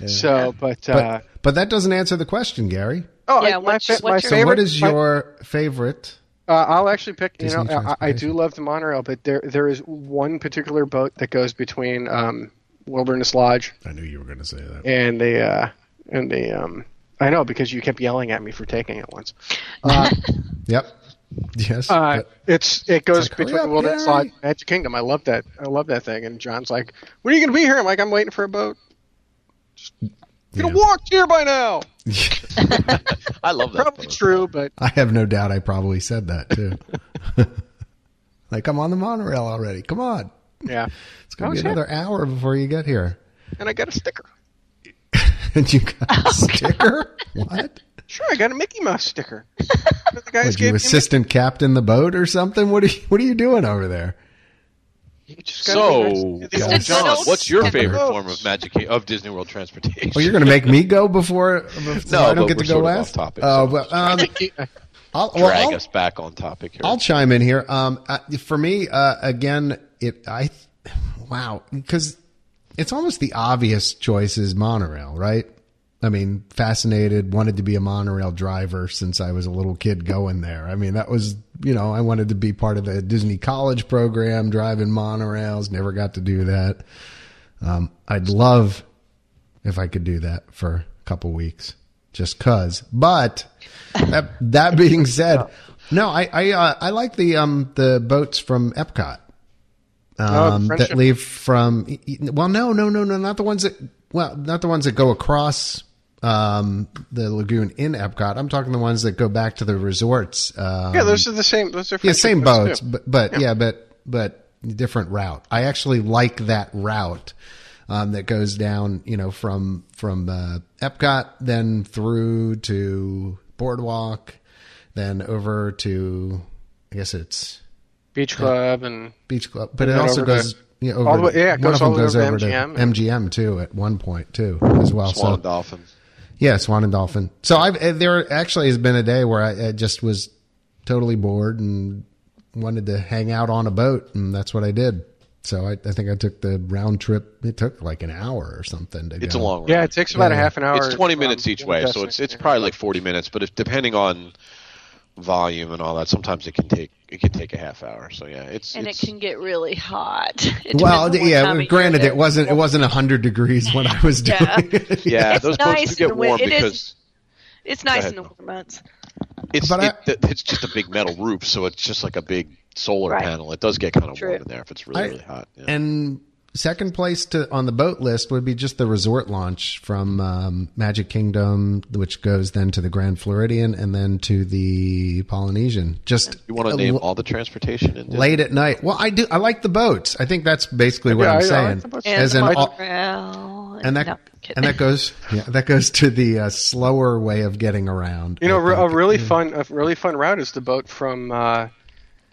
yeah. So, but, but uh, but that doesn't answer the question, Gary. Oh, yeah. I, what's, my, what's my your, favorite, so what is your my, favorite? Uh, I'll actually pick. Disney you know, I, I do love the monorail, but there there is one particular boat that goes between um, Wilderness Lodge. I knew you were going to say that. And the uh, and the um. I know, because you kept yelling at me for taking it once. Uh, yep. Yes. Uh, it's it goes it's like, between the Wilderness Lodge and Magic Kingdom. I love that. I love that thing. And John's like, "When are you going to be here?" I'm like, "I'm waiting for a boat. Just gonna yeah. walk here by now." I love that. Probably boat. True, but I have no doubt I probably said that too. Like, I'm on the monorail already. Come on. Yeah. It's gonna be another here. hour before you get here. And I got a sticker. And you got a oh, sticker? God. What? Sure, I got a Mickey Mouse sticker. The guys what, gave you assistant captain the boat or something? What are you, what are you doing over there? You just so, nice. John, what's your favorite form of magic of Disney World transportation? Well, you're going to make me go before, before no, I don't get to go last? Topic, uh, so well, um, I'll, well, drag I'll, us back on topic here. I'll chime in here. Um, uh, for me, uh, again, it I wow, because... it's almost the obvious choice is monorail, right? I mean, fascinated, wanted to be a monorail driver since I was a little kid going there. I mean, that was, you know, I wanted to be part of the Disney college program, driving monorails, never got to do that. Um, I'd love if I could do that for a couple weeks just cause, but that, that being said, no, I, I, uh, I like the, um, the boats from Epcot. Um, oh, that leave from, well, no, no, no, no, not the ones that, well, not the ones that go across, um, the lagoon in Epcot. I'm talking the ones that go back to the resorts. Um, yeah, those are the same, those are, yeah, same boats, too. but, but yeah. yeah, but, but different route. I actually like that route, um, that goes down, you know, from, from, uh, Epcot, then through to Boardwalk, then over to, I guess it's, Beach Club yeah. and Beach Club, but it also goes you know, over. To, yeah, it goes all goes over, over M G M to M G M too at one point too as well. Swan so, and Dolphin. Yeah, Swan and Dolphin. So I've there actually has been a day where I, I just was totally bored and wanted to hang out on a boat, and that's what I did. So I, I think I took the round trip. It took like an hour or something. To it's go. a long. Ride. Yeah, it takes about yeah. a half an hour. It's twenty minutes each way, so it's it's probably like forty minutes, but if depending on volume and all that, sometimes it can take it can take a half hour. So yeah, it's and it's, it can get really hot. It well, yeah. Granted, it wasn't it wasn't a hundred degrees when I was doing yeah. it. Yeah, it's those nice boats do get warm it because is, it's nice in the winter months. It's but it, I, it's just a big metal roof, so it's just like a big solar right. panel. It does get kind of True. warm in there if it's really I, really hot. Yeah. And second place to on the boat list would be just the resort launch from um, Magic Kingdom, which goes then to the Grand Floridian and then to the Polynesian. Just you want to name l- all the transportation in late at night. Well, I do. I like the boats. I think that's basically yeah, what I'm I, saying. I like As an all, and that no, and that goes yeah, that goes to the uh, slower way of getting around. You know, a really fun a really fun route is the boat from uh,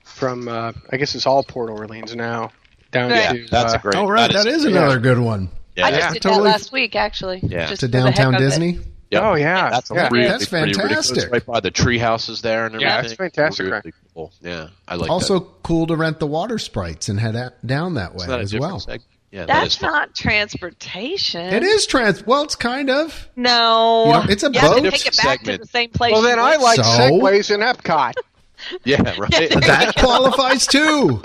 from uh, I guess it's all Port Orleans now. Down yeah, to, that's uh, a great. Oh, right, that, that is, is another yeah. good one. Yeah, I just yeah. did totally. that last week, actually. Yeah, just to downtown Disney. Yep. Oh yeah, that's yeah. Really, that's fantastic. Right by the tree houses there, and everything. Yeah, that's fantastic. Really right. cool. Yeah, I like. Also that. cool to rent the water sprites and head at, down that way that as well. Seg- yeah, that's that not transportation. It is trans. Well, it's kind of. No, you know, it's a you boat. Have to take it back segment. to the same place. Well, then I like so? segways in Epcot. Yeah, right. That qualifies too.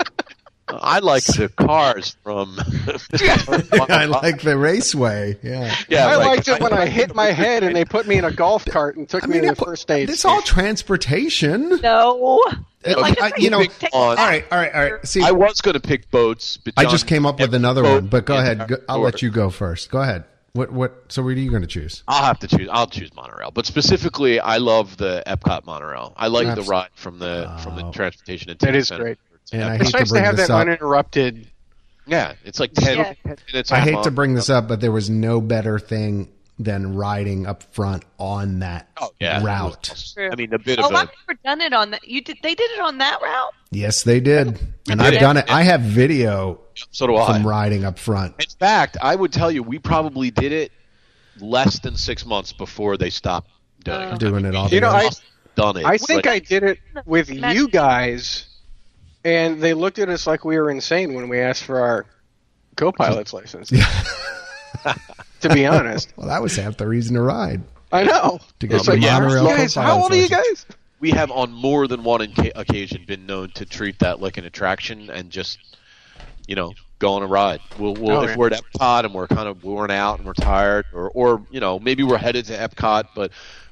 I like the cars from... I like the raceway, yeah. yeah I like, liked it when I, I hit my head and they put me in a golf cart and took I me mean, to the first aid. It's all transportation. No. It, like I, you know, on, all right, all right, all right. See, I was going to pick boats. But John, I just came up with another one, but go ahead. Go, I'll let you go first. Go ahead. What? What? So what are you going to choose? I'll have to choose. I'll choose monorail, but specifically I love the Epcot monorail. I like Absolutely. the ride from the, from the transportation. It is great. And yeah, I hate nice to, bring to have this that up. uninterrupted. Yeah, it's like ten, yeah. ten minutes. I hate long. to bring this up, but there was no better thing than riding up front on that oh, yeah. route. I mean, a bit oh, of a. I've never done it on that. You did? They did it on that route? Yes, they did, and did I've it. done it. I have video. So do I. From riding up front. In fact, I would tell you, we probably did it less than six months before they stopped doing uh, it. Doing it all. You know, I done it. I think like, I did it with you guys, and they looked at us like we were insane when we asked for our co-pilot's license. Yeah. To be honest. Well, that was half the reason to ride. I know. To get like, yeah, guys, how old are you guys? We have on more than one inca- occasion been known to treat that like an attraction and just, you know, go on a ride. We'll, we'll oh, if yeah. we're at Epcot and we're kind of worn out and we're tired, or, or you know, maybe we're headed to Epcot, but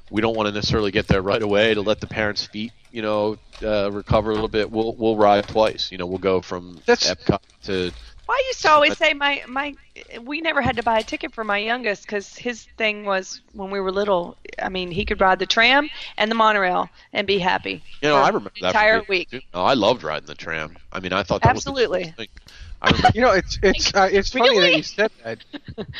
we don't want to necessarily get there right away to let the parents' feet, you know, uh, recover a little bit. We'll we'll ride twice. You know, we'll go from That's... Epcot to. Well, I used to always say my, my we never had to buy a ticket for my youngest because his thing was when we were little, I mean, he could ride the tram and the monorail and be happy. You know, I remember that entire week. No, I loved riding the tram. I mean, I thought that Absolutely. was the thing. I remember. You know, it's it's uh, it's funny really? that you said that,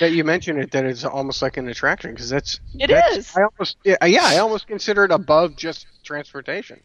that you mentioned it, that it's almost like an attraction because that's it that's, is. I almost yeah, yeah, I almost consider it above just transportation.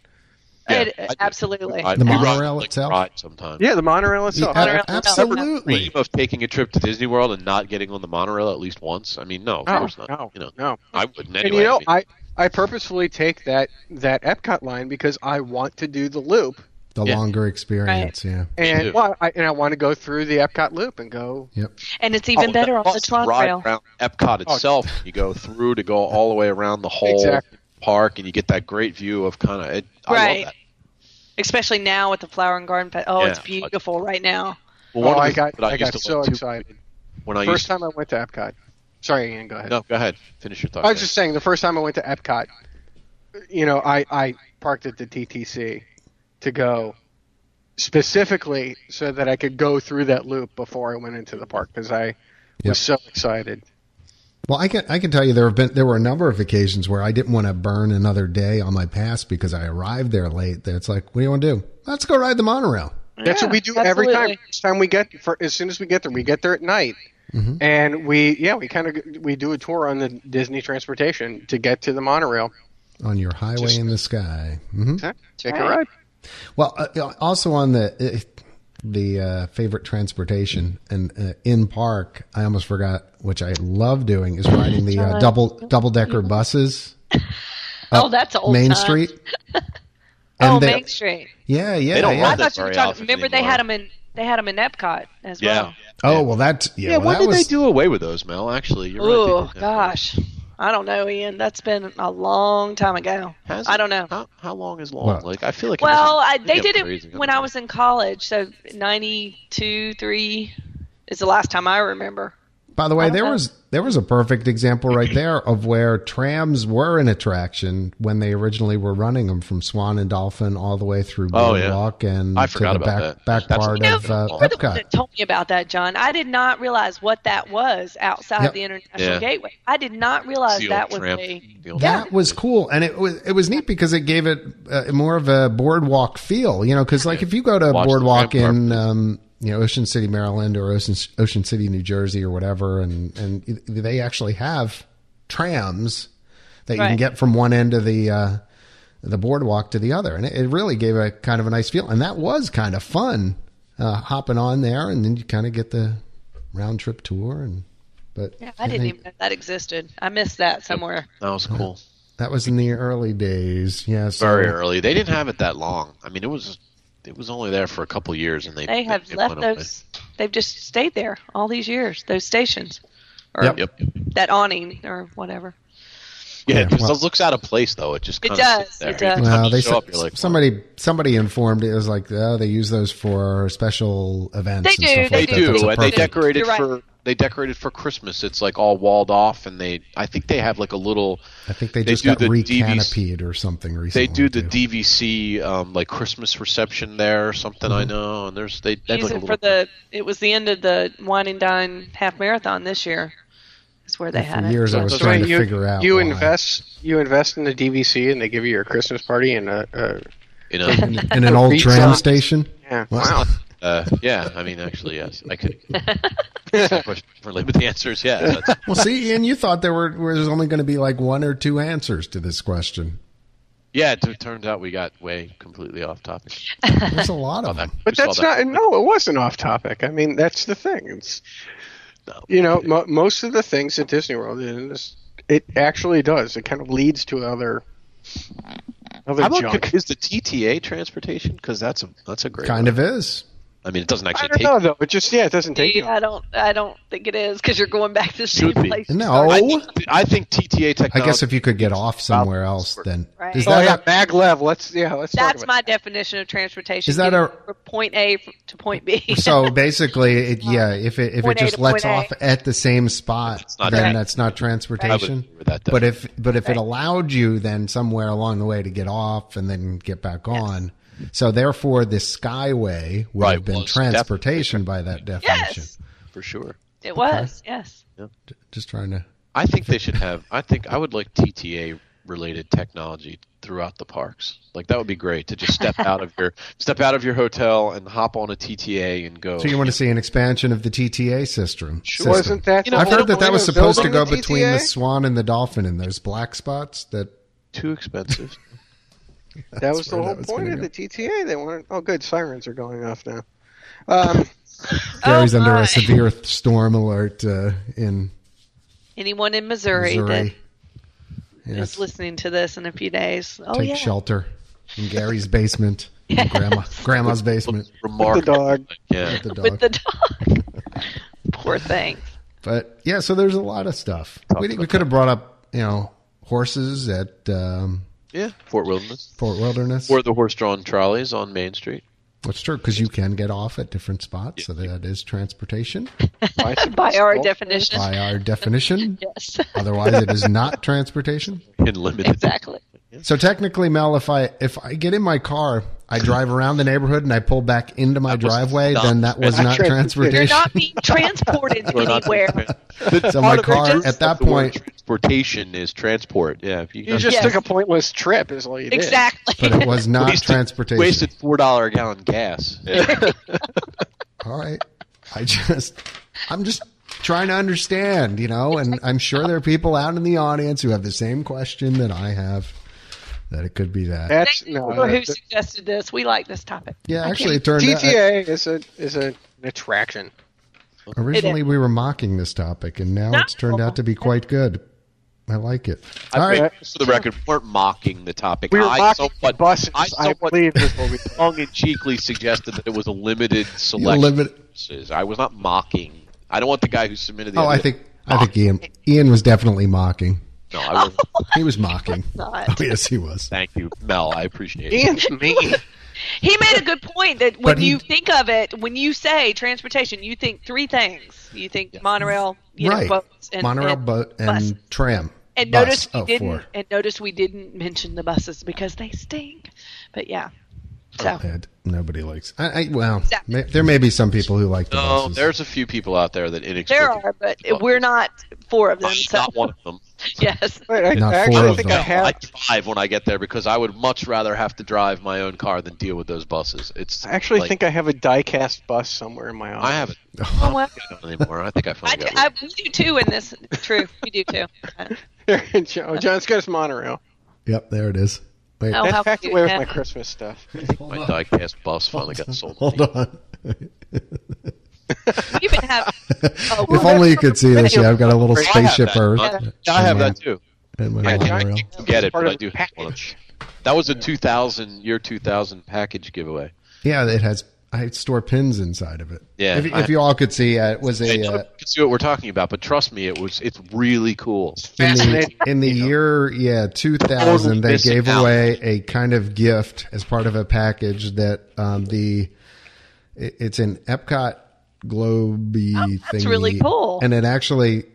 Yeah, it, absolutely. I, the monorail ride, itself? Like, sometimes. Yeah, the monorail itself. Yeah, monorail absolutely. Itself. Of taking a trip to Disney World and not getting on the monorail at least once? I mean, no, of no, course not. No, you know, no. I wouldn't anyway. And you know, I, mean, I, I purposefully take that, that Epcot line because I want to do the loop. The yeah. longer experience, right. yeah. And well, I, and I want to go through the Epcot loop and go. Yep. And it's even oh, better off the Tron Trail. Epcot itself, oh. you go through to go all the way around the whole exactly. park, and you get that great view of kind of. Right. I love that. Especially now with the flower and garden. Pe- oh, yeah. it's beautiful right now. Well, one oh, I got, I I got so excited. When I first time to... I went to Epcot. Sorry, Ian, go ahead. No, go ahead. Finish your thought. I was there. just saying, the first time I went to Epcot, you know, I, I parked at the T T C to go specifically so that I could go through that loop before I went into the park because I yep. was so excited. Well, I can I can tell you there have been there were a number of occasions where I didn't want to burn another day on my pass because I arrived there late. It's like, what do you want to do? Let's go ride the monorail. Yeah, that's what we do absolutely. every time. First time we get for, as soon as we get there, we get there at night, mm-hmm. and we yeah we kind of we do a tour on the Disney transportation to get to the monorail on your highway Just, in the sky. Mm-hmm. Take right. a ride. Well, uh, also on the. Uh, the uh, favorite transportation and uh, in park, I almost forgot, which I love doing, is riding the uh, double double decker buses. Oh, that's old Main time. Street. oh, they, Main Street. Yeah, yeah. They don't yeah. I thought you were talking. Remember, anymore. they had them in they had them in Epcot as yeah. well. Yeah. Oh well, that's yeah. yeah well, why that did was... they do away with those, Mel? Actually, you're oh right, gosh, right. I don't know, Ian. That's been a long time ago. Has I it? don't know. How, how long is long? Well, like I feel like. Well, I, they did it when I was in college, so ninety-two, three is the last time I remember. By the way, there know. was there was a perfect example right there of where trams were an attraction when they originally were running them from Swan and Dolphin all the way through Boardwalk oh, yeah. and I to the back, back part of uh, Epcot. You're the one that told me about that, John. I did not realize what that was outside yep. the International yeah. Gateway. I did not realize that was a... That was cool, and it was it was neat because it gave it uh, more of a Boardwalk feel, you know, because like yeah. if you go to Watch Boardwalk in... Um, you know, Ocean City, Maryland, or Ocean, Ocean City, New Jersey, or whatever, and, and they actually have trams that right. you can get from one end of the uh, the boardwalk to the other, and it, it really gave a kind of a nice feel, and that was kind of fun uh, hopping on there, and then you kind of get the round trip tour, and but yeah, I didn't they, even know that existed. I missed that somewhere. That was cool. That was in the early days. Yeah, so, very early. They didn't have it that long. I mean, it was. It was only there for a couple of years, and they they have they, left those. Away. They've just stayed there all these years. Those stations, or yep, yep. that awning, or whatever. Yeah, yeah it just well, looks out of place, though. It just kind it does. Of there. It does. Well, they said, up, like, somebody wow. somebody informed it was like oh, they use those for special events. They do. And stuff they like do, that. And they decorated right. for they decorated for Christmas. It's like all walled off, and they I think they have like a little. I think they just they got the re-canopied or something recently. They do the too. D V C um, like Christmas reception there or something. Mm-hmm. I know, and there's they. Use like it for the. It was the end of the Wine and Dine Half Marathon this year. Is where they and had for it. Years, so I was trying right, to you, figure out. You why. invest. You invest in the D V C, and they give you your Christmas party in a. a in, a, in, in an old tram station. Yeah. Yeah. Wow. Uh, yeah, I mean, actually, yes. I could ask that question differently, but the answer is yes. Well, see, Ian, you thought there were was only going to be like one or two answers to this question. Yeah, it turned out we got way completely off topic. There's a lot of them. But that's that. not – no, it wasn't off topic. I mean, that's the thing. It's, no, you know, mo- most of the things at Disney World, it actually does. It kind of leads to other – Other How junk. About, is the T T A transportation? Because that's a that's a great kind one. Of is. I mean, it doesn't actually. I don't take know though. It just yeah, it doesn't take. Yeah, I don't. I don't think it is because you're going back to the same place. No, I think, I think T T A technology. I guess if you could get off somewhere else, then right. is that oh yeah, maglev. Let's yeah, let's. That's talk about my that. definition of transportation. Is that a from point A to point B? So basically, it, yeah, if it if point it just lets off a. at the same spot, that's then right. that's not transportation. Right. That, but if but if right. it allowed you then somewhere along the way to get off and then get back yes. on. So therefore, this Skyway would right, have been well, transportation by that definition. Yes, for sure. It was, okay. yes. Yeah. Just trying to... I think they should have... I think I would like T T A-related technology throughout the parks. Like, that would be great to just step out of your step out of your hotel and hop on a T T A and go... So you want to see an expansion of the T T A system? Sure. Wasn't that... You know, I've heard that that was supposed to go the between the Swan and the Dolphin in those black spots that... Too expensive. That's that was the whole was point of go. the T T A. They weren't. Oh, good. Sirens are going off now. Um, Gary's oh under a severe storm alert uh, in. Anyone in Missouri, Missouri. that yes. is listening to this in a few days, oh, take yeah. shelter in Gary's basement, yes. in grandma, grandma's basement. With the dog. Yeah. With the dog. With the dog. Poor thing. But yeah, so there's a lot of stuff. Talk we we could have brought up, you know, horses at. Um, Yeah, Fort Wilderness. Fort Wilderness. Or the horse-drawn trolleys on Main Street. That's true, because you can get off at different spots, yeah. so that is transportation. By, by our definition. By our definition. Yes. Otherwise, it is not transportation. In limited. Exactly. So technically, Mel, if I if I get in my car, I drive around the neighborhood, and I pull back into my driveway, not, then that was not transportation. You're not being transported anywhere. So my car, just, at that point... Transportation is transport. Yeah, if you, you just yes. took a pointless trip is all you did. Exactly. But it was not wasted, transportation. Wasted four dollars a gallon gas. Yeah. All right. I just... I'm just... trying to understand, you know, and I'm sure there are people out in the audience who have the same question that I have, that it could be that. That's, Thank you no, for who the, suggested this. We like this topic. Yeah, I actually can't. it turned out. T T A is, a, is a, an attraction. Originally, we were mocking this topic, and now no. it's turned out to be quite good. I like it. All I right. For the record, we weren't mocking the topic. We were I mocking somewhat, the buses. I, I believe is what we tongue-in-cheekly suggested that it was a limited selection. Limit- I was not mocking. I don't want the guy who submitted the. Oh, idea. I think I think Ian Ian was definitely mocking. No, I wasn't. Oh, he was mocking. Not. Oh, yes, he was. Thank you, Mel. I appreciate it. Ian's mean. He made a good point that when he, you think of it, when you say transportation, you think three things. You think yeah. monorail, you right. know, boats, and, monorail, and boat, and bus. tram. And bus. notice we oh, didn't. Four. And notice we didn't mention the buses because they stink. But yeah. So. Nobody likes. I, I, well, exactly. may, there may be some people who like. The no, buses. There's a few people out there that inexplicably. There are, but buses. we're not four of them. So. Not one of them. Yes. Wait, I, not I four of think them. I, have... I drive when I get there because I would much rather have to drive my own car than deal with those buses. It's. I actually like, think I have a die-cast bus somewhere in my office. I haven't. Oh, well. I don't anymore. I think I finally I got do, I, We do too in this. True, we do too. John, John's got his monorail. Yep, there it is. Wait, oh, I packed away with my Christmas stuff. I think my diecast bus finally got sold. Hold on. You can have, oh, if only you could see this. Yeah, I've got a little spaceship Earth. I have that too. I can get it, but I do have one. That was a two thousand year two thousand package giveaway. Yeah, it has. I store pins inside of it. Yeah, if, if you all could see, uh, it was a. You uh, could see what we're talking about, but trust me, it was it's really cool. In the, in the year, yeah, two thousand, they gave away a kind of gift as part of a package that um, the it, it's an Epcot globe-y oh, that's thingy, really cool, and it actually,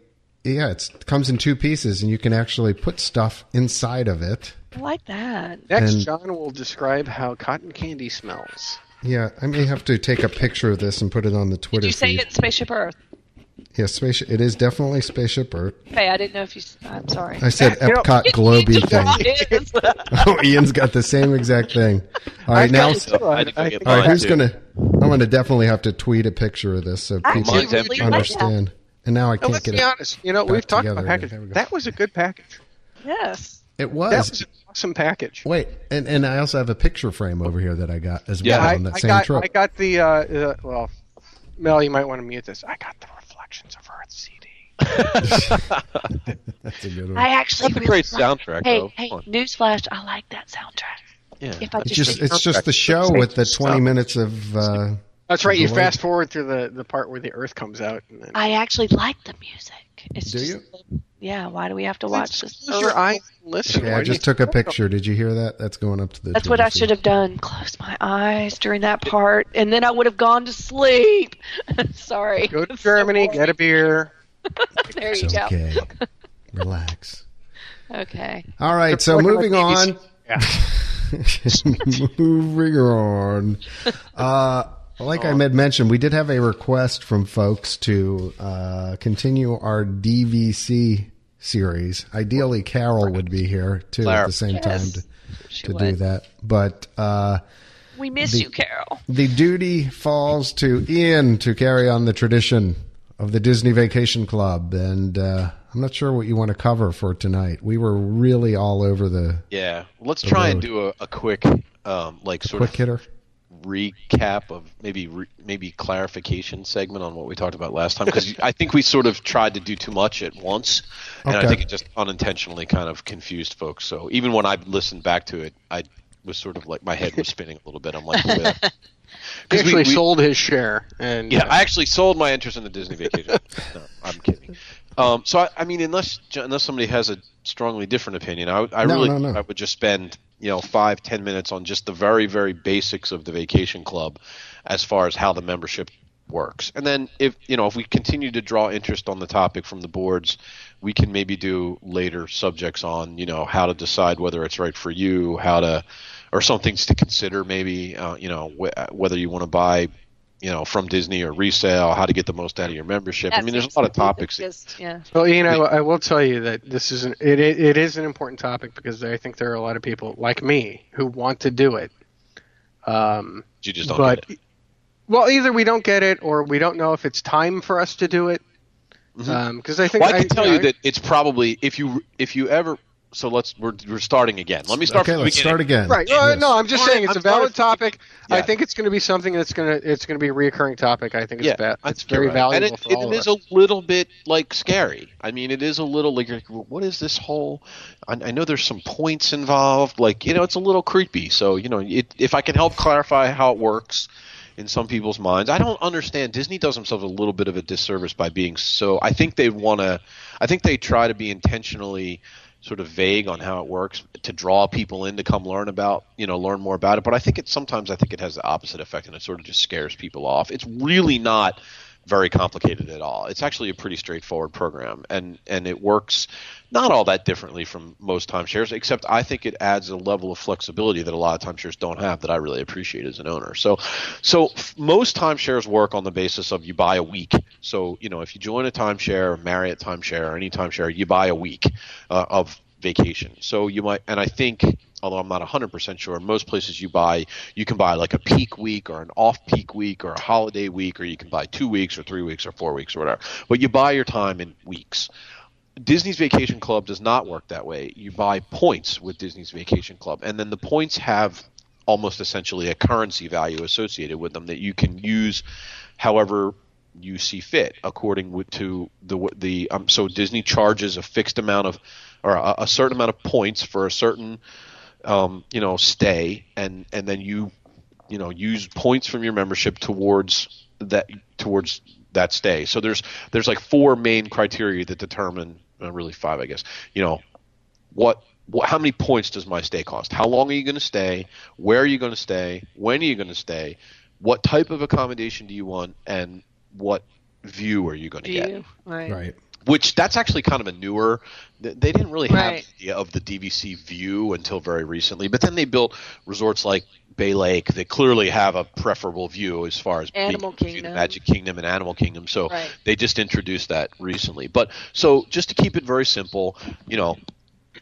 yeah, it's, it comes in two pieces, and you can actually put stuff inside of it. I like that. Next, and, John will describe how cotton candy smells. Yeah, I may have to take a picture of this and put it on the Twitter feed. Did you say it's Spaceship Earth? Yeah, spaceship. It is definitely Spaceship Earth. Hey, I didn't know if you. I'm sorry. I said Epcot Globey thing. Oh, Ian's got the same exact thing. All right, I now. So, I I all right, who's gonna? I'm gonna definitely have to tweet a picture of this so people really understand. Like and now I can't no, get it. Let's be honest. You know, we've talked about package. That was a good package. Yes. It was. That was an awesome package. Wait, and, and I also have a picture frame over here that I got as yeah, well I, on that I same got, trip. I got the. Uh, uh, well, Mel, you might want to mute this. I got the. Of Earth C D. That's a good one. I actually That's a great really soundtrack. Like, hey, hey, newsflash! I like that soundtrack. Yeah, if I it's just, it's just the show with the twenty minutes of. Uh, That's right. You fast forward through the, the part where the Earth comes out. And then... I actually like the music. It's do just, you? Yeah. Why do we have to watch this? Close your eyes, listen. Okay, I just took a picture. Did you hear that? That's going up to the. That's what I should have done. Close my eyes during that part, and then I would have gone to sleep. Sorry. Go to Germany. So get a beer. There you go. Okay. Relax. Okay. All right. So moving on. Yeah. Moving on. Uh, like I had mentioned, we did have a request from folks to uh, continue our D V C series. Ideally, Carol would be here, too, Claire. At the same yes, time to, to do that. But uh, we miss the, you, Carol. The duty falls to Ian to carry on the tradition of the Disney Vacation Club. And uh, I'm not sure what you want to cover for tonight. We were really all over the Yeah. Let's the try road. and do a, a quick, um, like, a sort quick of... hitter. recap of maybe re, maybe clarification segment on what we talked about last time, because I think we sort of tried to do too much at once, and okay. I think it just unintentionally kind of confused folks. So even when I listened back to it, I was sort of like my head was spinning a little bit. I'm like, yeah. He actually we, we, sold his share. And yeah, uh, I actually sold my interest in the Disney Vacation. No, I'm kidding. Um, so I, I mean, unless unless somebody has a strongly different opinion, I, I no, really no, no. I would just spend. you know, five, ten minutes on just the very, very basics of the Vacation Club as far as how the membership works. And then if, you know, if we continue to draw interest on the topic from the boards, we can maybe do later subjects on, you know, how to decide whether it's right for you, how to, or some things to consider maybe, uh, you know, wh- whether you want to buy, you know, from Disney or resale, how to get the most out of your membership. That's I mean, there's a lot of topics. Just, yeah. Well, you know, I will tell you that this is an it, it, it is an important topic, because I think there are a lot of people like me who want to do it. Um, you just don't but, get it. Well, either we don't get it, or we don't know if it's time for us to do it. Because mm-hmm. um, I think well, I can I, tell you, know, you that it's probably if you if you ever. So let's we're we're starting again. Let me start. Okay, from the let's beginning. start again. Right? No, yes. no I'm just saying it's I'm a valid topic. Yeah. I think it's going to be something that's going to it's going to be a recurring topic. I think it's yeah, va- it's very right. valuable. And it, for it, all it is us. a little bit like scary. I mean, it is a little like what is this whole? I, I know there's some points involved. Like you know, it's a little creepy. So you know, it, if I can help clarify how it works in some people's minds, I don't understand. Disney does themselves a little bit of a disservice by being so. I think they want to. I think they try to be intentionally. Sort of vague on how it works to draw people in to come learn about, you know, learn more about it. But I think it sometimes I think it has the opposite effect, and it sort of just scares people off. It's really not very complicated at all. It's actually a pretty straightforward program, and and it works not all that differently from most timeshares, except I think it adds a level of flexibility that a lot of timeshares don't have that I really appreciate as an owner. So so most timeshares work on the basis of you buy a week. So, you know, if you join a timeshare or Marriott timeshare or any timeshare, you buy a week uh, of vacation. So you might – and I think – although I'm not one hundred percent sure, most places you buy, you can buy like a peak week or an off-peak week or a holiday week, or you can buy two weeks or three weeks or four weeks or whatever. But you buy your time in weeks. Disney's Vacation Club does not work that way. You buy points with Disney's Vacation Club, and then the points have almost essentially a currency value associated with them that you can use however you see fit according to the – the um, so Disney charges a fixed amount of – or a, a certain amount of points for a certain – Um, you know, stay, and, and then you, you know, use points from your membership towards that towards that stay. So there's there's like four main criteria that determine, uh, really five, I guess. You know, what, what how many points does my stay cost? How long are you going to stay? Where are you going to stay? When are you going to stay? What type of accommodation do you want? And what view are you going to get? Right. Right. which that's actually kind of a newer – they didn't really have right. the idea of the D V C view until very recently. But then they built resorts like Bay Lake. They clearly have a preferable view as far as Animal being, Kingdom. The Magic Kingdom and Animal Kingdom. So right. they just introduced that recently. But so just to keep it very simple, you know,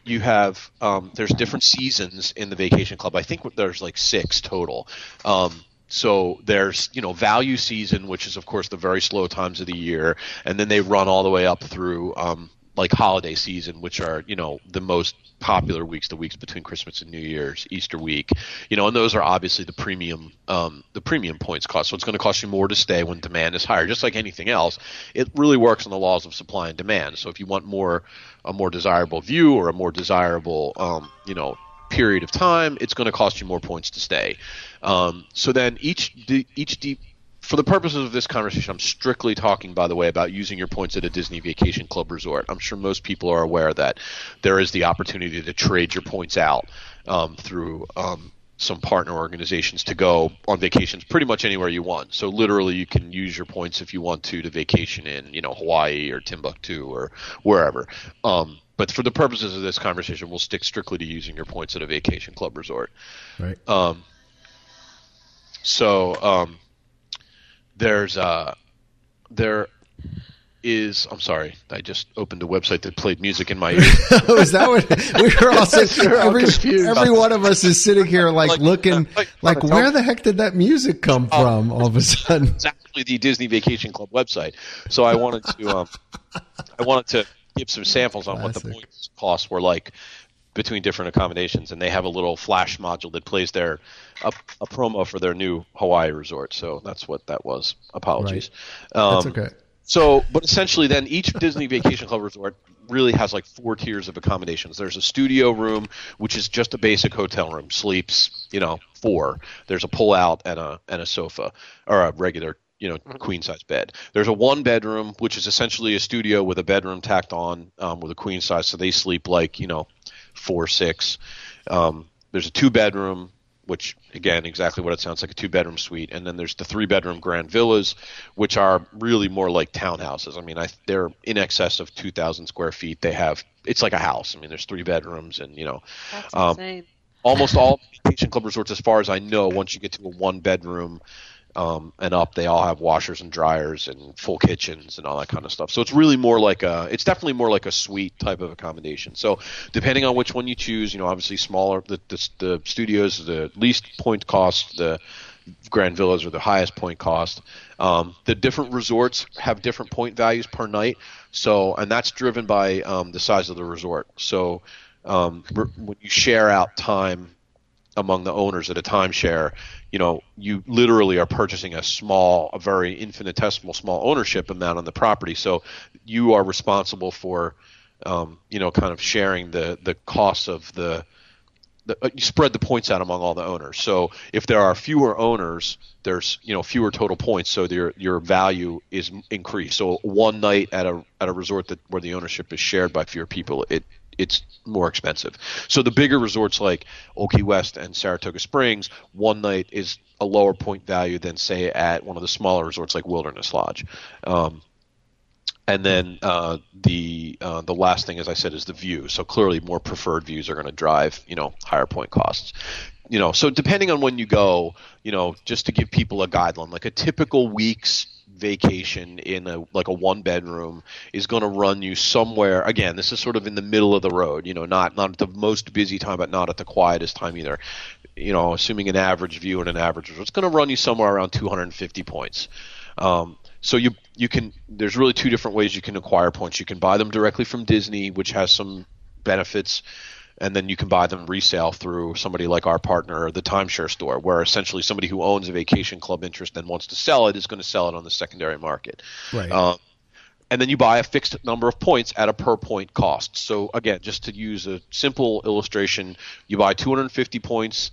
you have um, – there's different seasons in the Vacation Club. I think there's like six total. Um So there's, you know, value season, which is, of course, the very slow times of the year. And then they run all the way up through um, like holiday season, which are, you know, the most popular weeks, the weeks between Christmas and New Year's, Easter week, you know, and those are obviously the premium, um, the premium points cost. So it's going to cost you more to stay when demand is higher, just like anything else. It really works on the laws of supply and demand. So if you want more, a more desirable view or a more desirable, um, you know, period of time, it's going to cost you more points to stay. Um, so then each each deep for the purposes of this conversation, I'm strictly talking, by the way, about using your points at a Disney Vacation Club resort. I'm sure most people are aware that there is the opportunity to trade your points out um, through um, some partner organizations to go on vacations pretty much anywhere you want. So literally you can use your points if you want to to vacation in, you know, Hawaii or Timbuktu or wherever. Um, But for the purposes of this conversation, we'll stick strictly to using your points at a Vacation Club resort. Right. Um, so um, there's uh, there is. I'm sorry, I just opened a website that played music in my ear. Is that what we were all sitting? every every one of us is sitting here like, like looking like, like where the heck did that music come uh, from? All of a sudden, it's actually the Disney Vacation Club website. So I wanted to. Um, I wanted to. give some samples on Classic. What the points costs were like between different accommodations, and they have a little flash module that plays their a, a promo for their new Hawaii resort. So that's what that was. Apologies. Right. Um, that's okay. So, but essentially, then each Disney Vacation Club resort really has like four tiers of accommodations. There's a studio room, which is just a basic hotel room, sleeps, you know, four. There's a pull-out and a and a sofa or a regular. You know, queen size bed. There's a one bedroom, which is essentially a studio with a bedroom tacked on um, with a queen size. So they sleep like, you know, four, six. Um, there's a two bedroom, which again, exactly what it sounds like, a two bedroom suite. And then there's the three bedroom grand villas, which are really more like townhouses. I mean, I, they're in excess of two thousand square feet. They have, it's like a house. I mean, there's three bedrooms and, you know, that's um, insane. Almost all vacation club resorts, as far as I know, once you get to a one bedroom, Um, and up, they all have washers and dryers and full kitchens and all that kind of stuff. So it's really more like a – it's definitely more like a suite type of accommodation. So depending on which one you choose, you know, obviously smaller the, – the, the studios, the least point cost, the grand villas are the highest point cost. Um, the different resorts have different point values per night. So – and that's driven by um, the size of the resort. So um, when you share out time among the owners at a timeshare – you know, you literally are purchasing a small, a very infinitesimal small ownership amount on the property. So you are responsible for, um, you know, kind of sharing the, the costs of the, the – you spread the points out among all the owners. So if there are fewer owners, there's, you know, fewer total points, so your your value is increased. So one night at a at a resort that where the ownership is shared by fewer people, it – it's more expensive. So the bigger resorts like Old Key West and Saratoga Springs, one night is a lower point value than, say, at one of the smaller resorts like Wilderness Lodge. Um, and then uh, the uh, the last thing, as I said, is the view. So clearly more preferred views are going to drive, you know, higher point costs. You know, so depending on when you go, you know, just to give people a guideline, like a typical week's vacation in a like a one bedroom is going to run you somewhere. Again, this is sort of in the middle of the road, you know, not not at the most busy time, but not at the quietest time either. You know, assuming an average view and an average resort, it's going to run you somewhere around two hundred fifty points. Um, so you you can there's really two different ways you can acquire points. You can buy them directly from Disney, which has some benefits. And then you can buy them resale through somebody like our partner, the timeshare store, where essentially somebody who owns a vacation club interest and wants to sell it is going to sell it on the secondary market. Right. Um, and then you buy a fixed number of points at a per point cost. So again, just to use a simple illustration, you buy two hundred fifty points.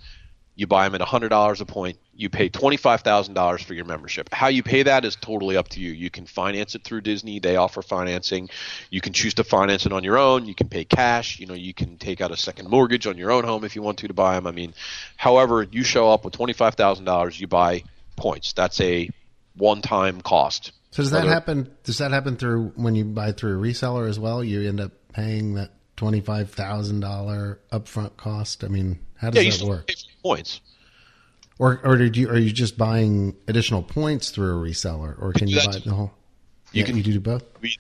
You buy them at one hundred dollars a point. You pay twenty-five thousand dollars for your membership. How you pay that is totally up to you. You can finance it through Disney. They offer financing. You can choose to finance it on your own. You can pay cash. You know, you can take out a second mortgage on your own home if you want to to buy them. I mean, however, you show up with twenty-five thousand dollars, you buy points. That's a one-time cost So does that other, happen? Does that happen through when you buy through a reseller as well? You end up paying that twenty-five thousand dollars upfront cost. I mean, how does yeah, that you work? Pay for points. Or or did you are you just buying additional points through a reseller, or can you buy the whole? You yeah, can you do both. We,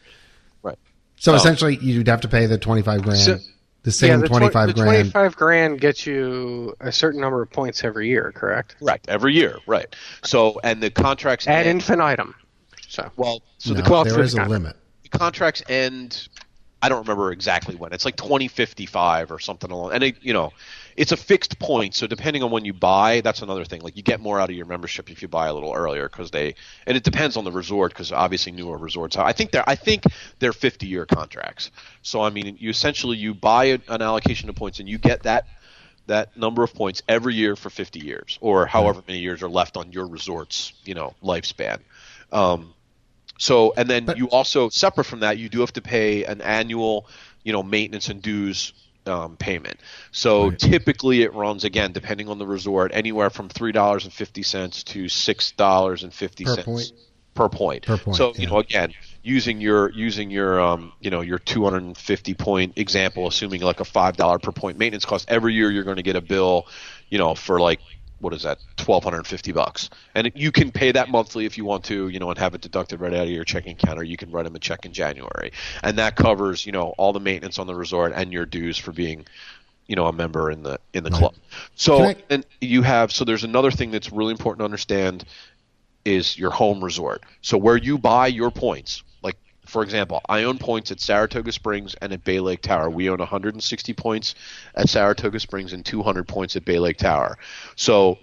right. So oh. essentially, you'd have to pay the twenty-five grand. So, the same yeah, the twenty-five tw- the grand. twenty-five grand gets you a certain number of points every year, correct? Correct. Every year, right? So and the contracts ad end, infinitum. So well, so no, the well, there is a limit. The contracts end. I don't remember exactly when. It's like twenty fifty-five or something along. And it, you know, it's a fixed point. So depending on when you buy, that's another thing. Like you get more out of your membership if you buy a little earlier because they. And it depends on the resort because obviously newer resorts. I think they're I think they're fifty-year contracts. So I mean, you essentially you buy a, an allocation of points and you get that that number of points every year for fifty years or however many years are left on your resort's you know lifespan. Um, So and then but, you also separate from that, you do have to pay an annual, you know, maintenance and dues um, payment. So right. typically it runs again, depending on the resort, anywhere from three dollars and fifty cents to six dollars and fifty cents per point. Per point. So yeah. you know, again, using your using your um, you know your two hundred and fifty point example, assuming like a five dollar per point maintenance cost every year, you're going to get a bill, you know, for like. What is that? Twelve hundred and fifty bucks, and you can pay that monthly if you want to, you know, and have it deducted right out of your checking account, or you can write them a check in January, and that covers, you know, all the maintenance on the resort and your dues for being, you know, a member in the in the right. club. So I- and you have so there's another thing that's really important to understand is your home resort. So where you buy your points, like for example, I own points at Saratoga Springs and at Bay Lake Tower. We own one hundred sixty points at Saratoga Springs and two hundred points at Bay Lake Tower. So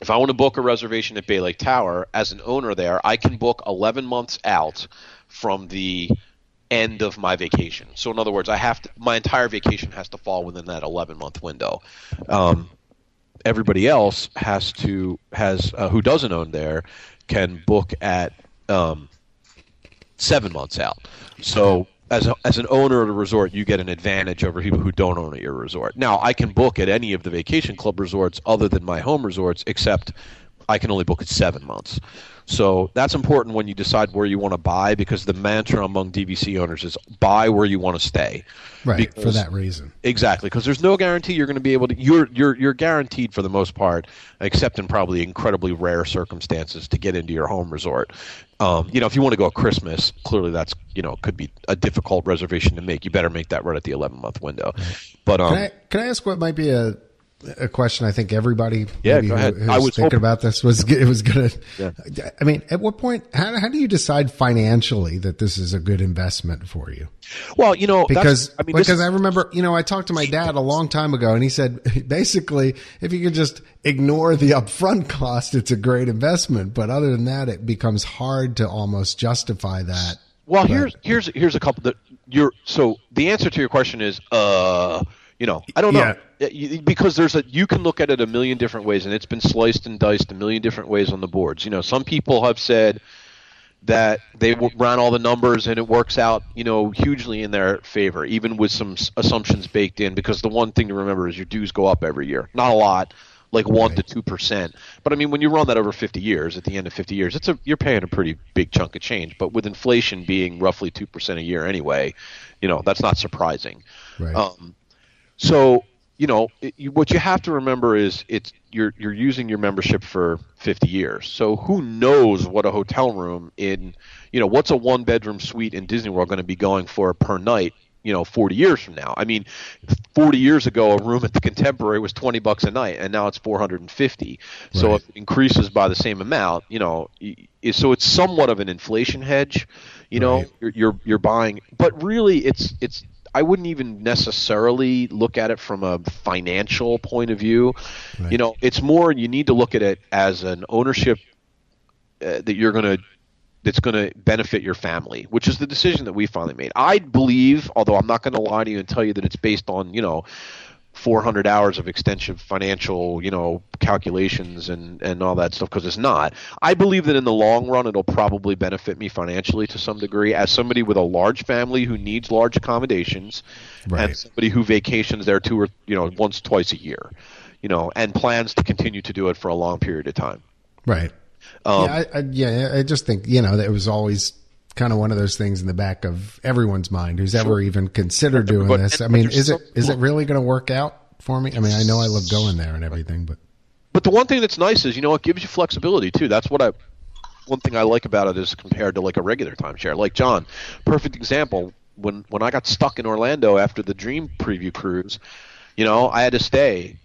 if I want to book a reservation at Bay Lake Tower, as an owner there, I can book eleven months out from the end of my vacation. So in other words, I have to, my entire vacation has to fall within that eleven-month window. Um, everybody else has to has uh, who doesn't own there can book at um, seven months out. So as a, as an owner of a resort, you get an advantage over people who don't own at your resort. Now, I can book at any of the vacation club resorts other than my home resorts, except I can only book at seven months. So that's important when you decide where you want to buy, because the mantra among D V C owners is buy where you want to stay. Right, because, for that reason. Exactly, because there's no guarantee you're going to be able to – you're you're you're guaranteed for the most part, except in probably incredibly rare circumstances, to get into your home resort. Um, you know, if you want to go at Christmas, clearly that's, you know, could be a difficult reservation to make. You better make that right at the eleven-month window. But um, can I, can I ask what might be a – a question I think everybody yeah, maybe who, who's I was thinking hoping. about this was it was going to yeah. I mean, at what point how how do you decide financially that this is a good investment for you? Well, you know, because that's, I mean, because this, I remember, you know, I talked to my dad a long time ago and he said basically if you can just ignore the upfront cost, it's a great investment, but other than that it becomes hard to almost justify that. Well, but, here's here's here's a couple that you're so the answer to your question is uh you know, I don't know yeah. because there's a you can look at it a million different ways, and it's been sliced and diced a million different ways on the boards. You know, some people have said that they ran all the numbers and it works out, you know, hugely in their favor, even with some assumptions baked in. Because the one thing to remember is your dues go up every year, not a lot, like one right. to two percent. But I mean, when you run that over fifty years, at the end of fifty years, it's a you're paying a pretty big chunk of change. But with inflation being roughly two percent a year anyway, you know, that's not surprising. Right. Um, So, you know, it, you, what you have to remember is it's you're you're using your membership for fifty years. So who knows what a hotel room in, you know, what's a one-bedroom suite in Disney World going to be going for per night, you know, forty years from now? I mean, forty years ago, a room at the Contemporary was twenty bucks a night, and now it's four hundred fifty. Right. So if it increases by the same amount, you know, so it's somewhat of an inflation hedge, you know, right. you're, you're you're buying. But really, it's it's. I wouldn't even necessarily look at it from a financial point of view. Right. You know, it's more you need to look at it as an ownership uh, that you're going to that's going to benefit your family, which is the decision that we finally made. I believe, although I'm not going to lie to you and tell you that it's based on, you know, four hundred hours of extensive financial, you know, calculations and, and all that stuff, because it's not. I believe that in the long run, it'll probably benefit me financially to some degree as somebody with a large family who needs large accommodations right. and somebody who vacations there two or, you know, once, twice a year, you know, and plans to continue to do it for a long period of time. Right. Um, yeah, I, I, yeah, I just think, you know, that it was always kind of one of those things in the back of everyone's mind who's sure. ever even considered doing but, this. I mean, is so it cool. is it really going to work out for me? I mean, I know I love going there and everything, but. But the one thing that's nice is, you know, it gives you flexibility, too. That's what I – one thing I like about it is compared to, like, a regular timeshare. Like, John, perfect example. When when I got stuck in Orlando after the Dream Preview cruise, you know, I had to stay.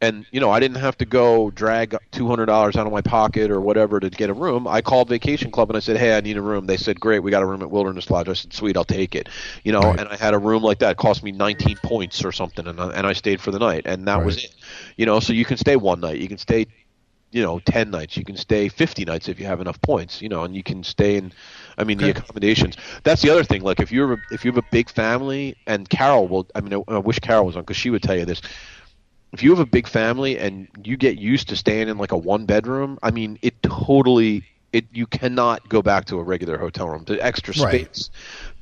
And, you know, I didn't have to go drag two hundred dollars out of my pocket or whatever to get a room. I called Vacation Club and I said, hey, I need a room. They said, great, we got a room at Wilderness Lodge. I said, sweet, I'll take it. You know, right. and I had a room like that. It cost me nineteen points or something, and I, and I stayed for the night. And that right. was it. You know, so you can stay one night. You can stay, you know, ten nights. You can stay fifty nights if you have enough points, you know, and you can stay in, I mean, okay. the accommodations. That's the other thing. Like, if you're if you have a big family, and Carol will, I mean, I, I wish Carol was on because she would tell you this. If you have a big family and you get used to staying in like a one bedroom, I mean, it totally it you cannot go back to a regular hotel room. The extra space, right.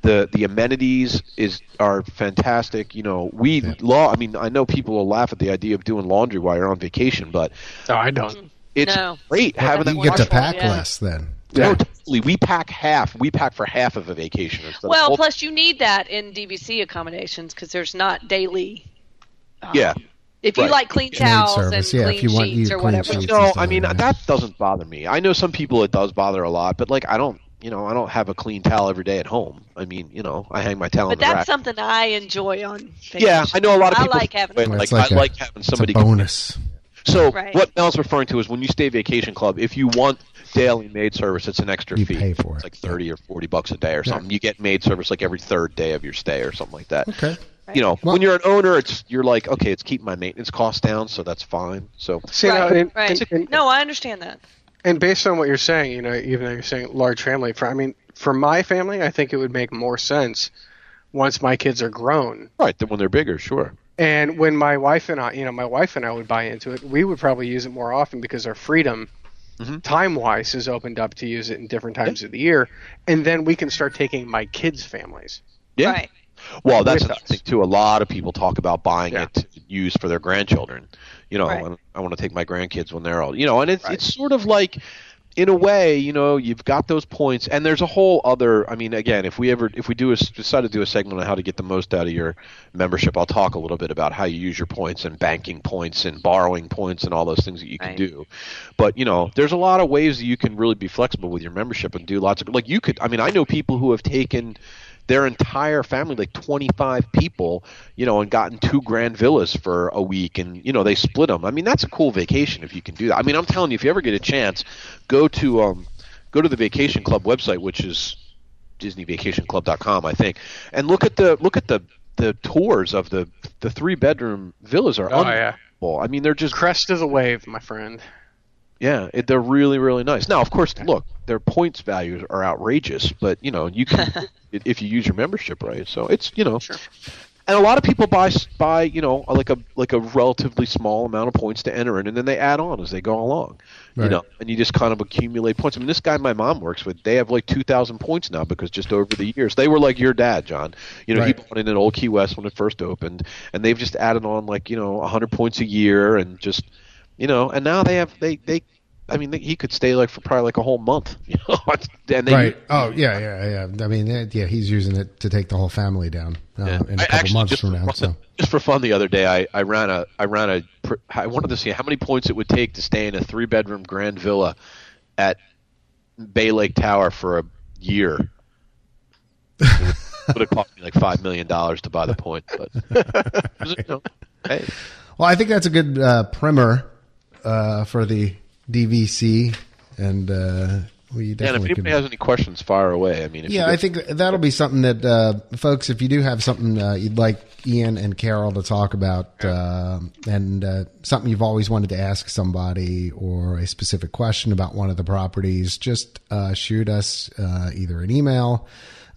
the the amenities is are fantastic. You know, we yeah. law. I mean, I know people will laugh at the idea of doing laundry while you're on vacation, but no, I don't. It's no. great well, having you that. You get to pack yeah. less then. Yeah. No, totally. We pack half. We pack for half of a vacation. Well, of- plus you need that in D V C accommodations because there's not daily. Um, yeah. If you right. like clean towels service, and yeah, clean if you want, sheets you or whatever. You know, I mean, right. that doesn't bother me. I know some people it does bother a lot, but, like, I don't, you know, I don't have a clean towel every day at home. I mean, you know, I hang my towel but in the rack. But that's something I enjoy on vacation. Yeah, I know a lot of people. I like having, well, like, like I a, like having somebody. It's a bonus. So right. what Mel's referring to is when you stay Vacation Club, if you want daily maid service, it's an extra you fee. Pay for it. It's like thirty or forty bucks a day or something. Yeah. You get maid service like every third day of your stay or something like that. Okay. You know, well, when you're an owner, it's you're like, okay, it's keeping my maintenance costs down, so that's fine. So, see, right, no, and, right. and, and, no, I understand that. And based on what you're saying, you know, even though you're saying large family, for I mean, for my family, I think it would make more sense once my kids are grown, right? Then when they're bigger, sure. And when my wife and I, you know, my wife and I would buy into it, we would probably use it more often because our freedom, mm-hmm. time-wise, is opened up to use it in different times yeah. of the year, and then we can start taking my kids' families. Yeah. Right. Well, that's another thing, too. A lot of people talk about buying yeah. it to use for their grandchildren. You know, right. I want to take my grandkids when they're old. You know, and it's, right. it's sort of like, in a way, you know, you've got those points. And there's a whole other – I mean, again, if we ever – if we do a, decide to do a segment on how to get the most out of your membership, I'll talk a little bit about how you use your points and banking points and borrowing points and all those things that you can right. do. But, you know, there's a lot of ways that you can really be flexible with your membership and do lots of – like you could – I mean, I know people who have taken – their entire family, like twenty-five people, you know, and gotten two grand villas for a week, and, you know, they split them. I mean, that's a cool vacation if you can do that. I mean, I'm telling you, if you ever get a chance, go to um, go to the Vacation Club website, which is disney vacation club dot com, I think, and look at the look at the, the tours of the the three bedroom villas are oh, unbelievable. Yeah. I mean, they're just crest of the wave, my friend. Yeah, it, they're really, really nice. Now, of course, look, their points values are outrageous, but, you know, you can if you use your membership right. So it's, you know, sure. and a lot of people buy buy you know like a like a relatively small amount of points to enter in, and then they add on as they go along, right. you know, and you just kind of accumulate points. I mean, this guy my mom works with, they have like two thousand points now because just over the years they were like your dad, John. You know, right. he bought in an old Key West when it first opened, and they've just added on like you know a hundred points a year and just. You know, and now they have they, they I mean, they, he could stay like for probably like a whole month. You know, and they, right? Oh yeah, yeah, yeah. I mean, yeah, he's using it to take the whole family down uh, yeah. in a I couple actually, months from now. Fun, so just for fun, the other day I, I ran a I ran a I wanted to see how many points it would take to stay in a three bedroom grand villa at Bay Lake Tower for a year. It would have cost me like five million dollars to buy the point, but you know, hey. Well, I think that's a good uh, primer. Uh, for the D V C, and uh, we definitely. Yeah, and if anybody can... has any questions, fire away. I mean, if yeah, I think that'll be something that uh, folks, if you do have something uh, you'd like Ian and Carol to talk about, uh, and uh, something you've always wanted to ask somebody, or a specific question about one of the properties, just uh, shoot us uh, either an email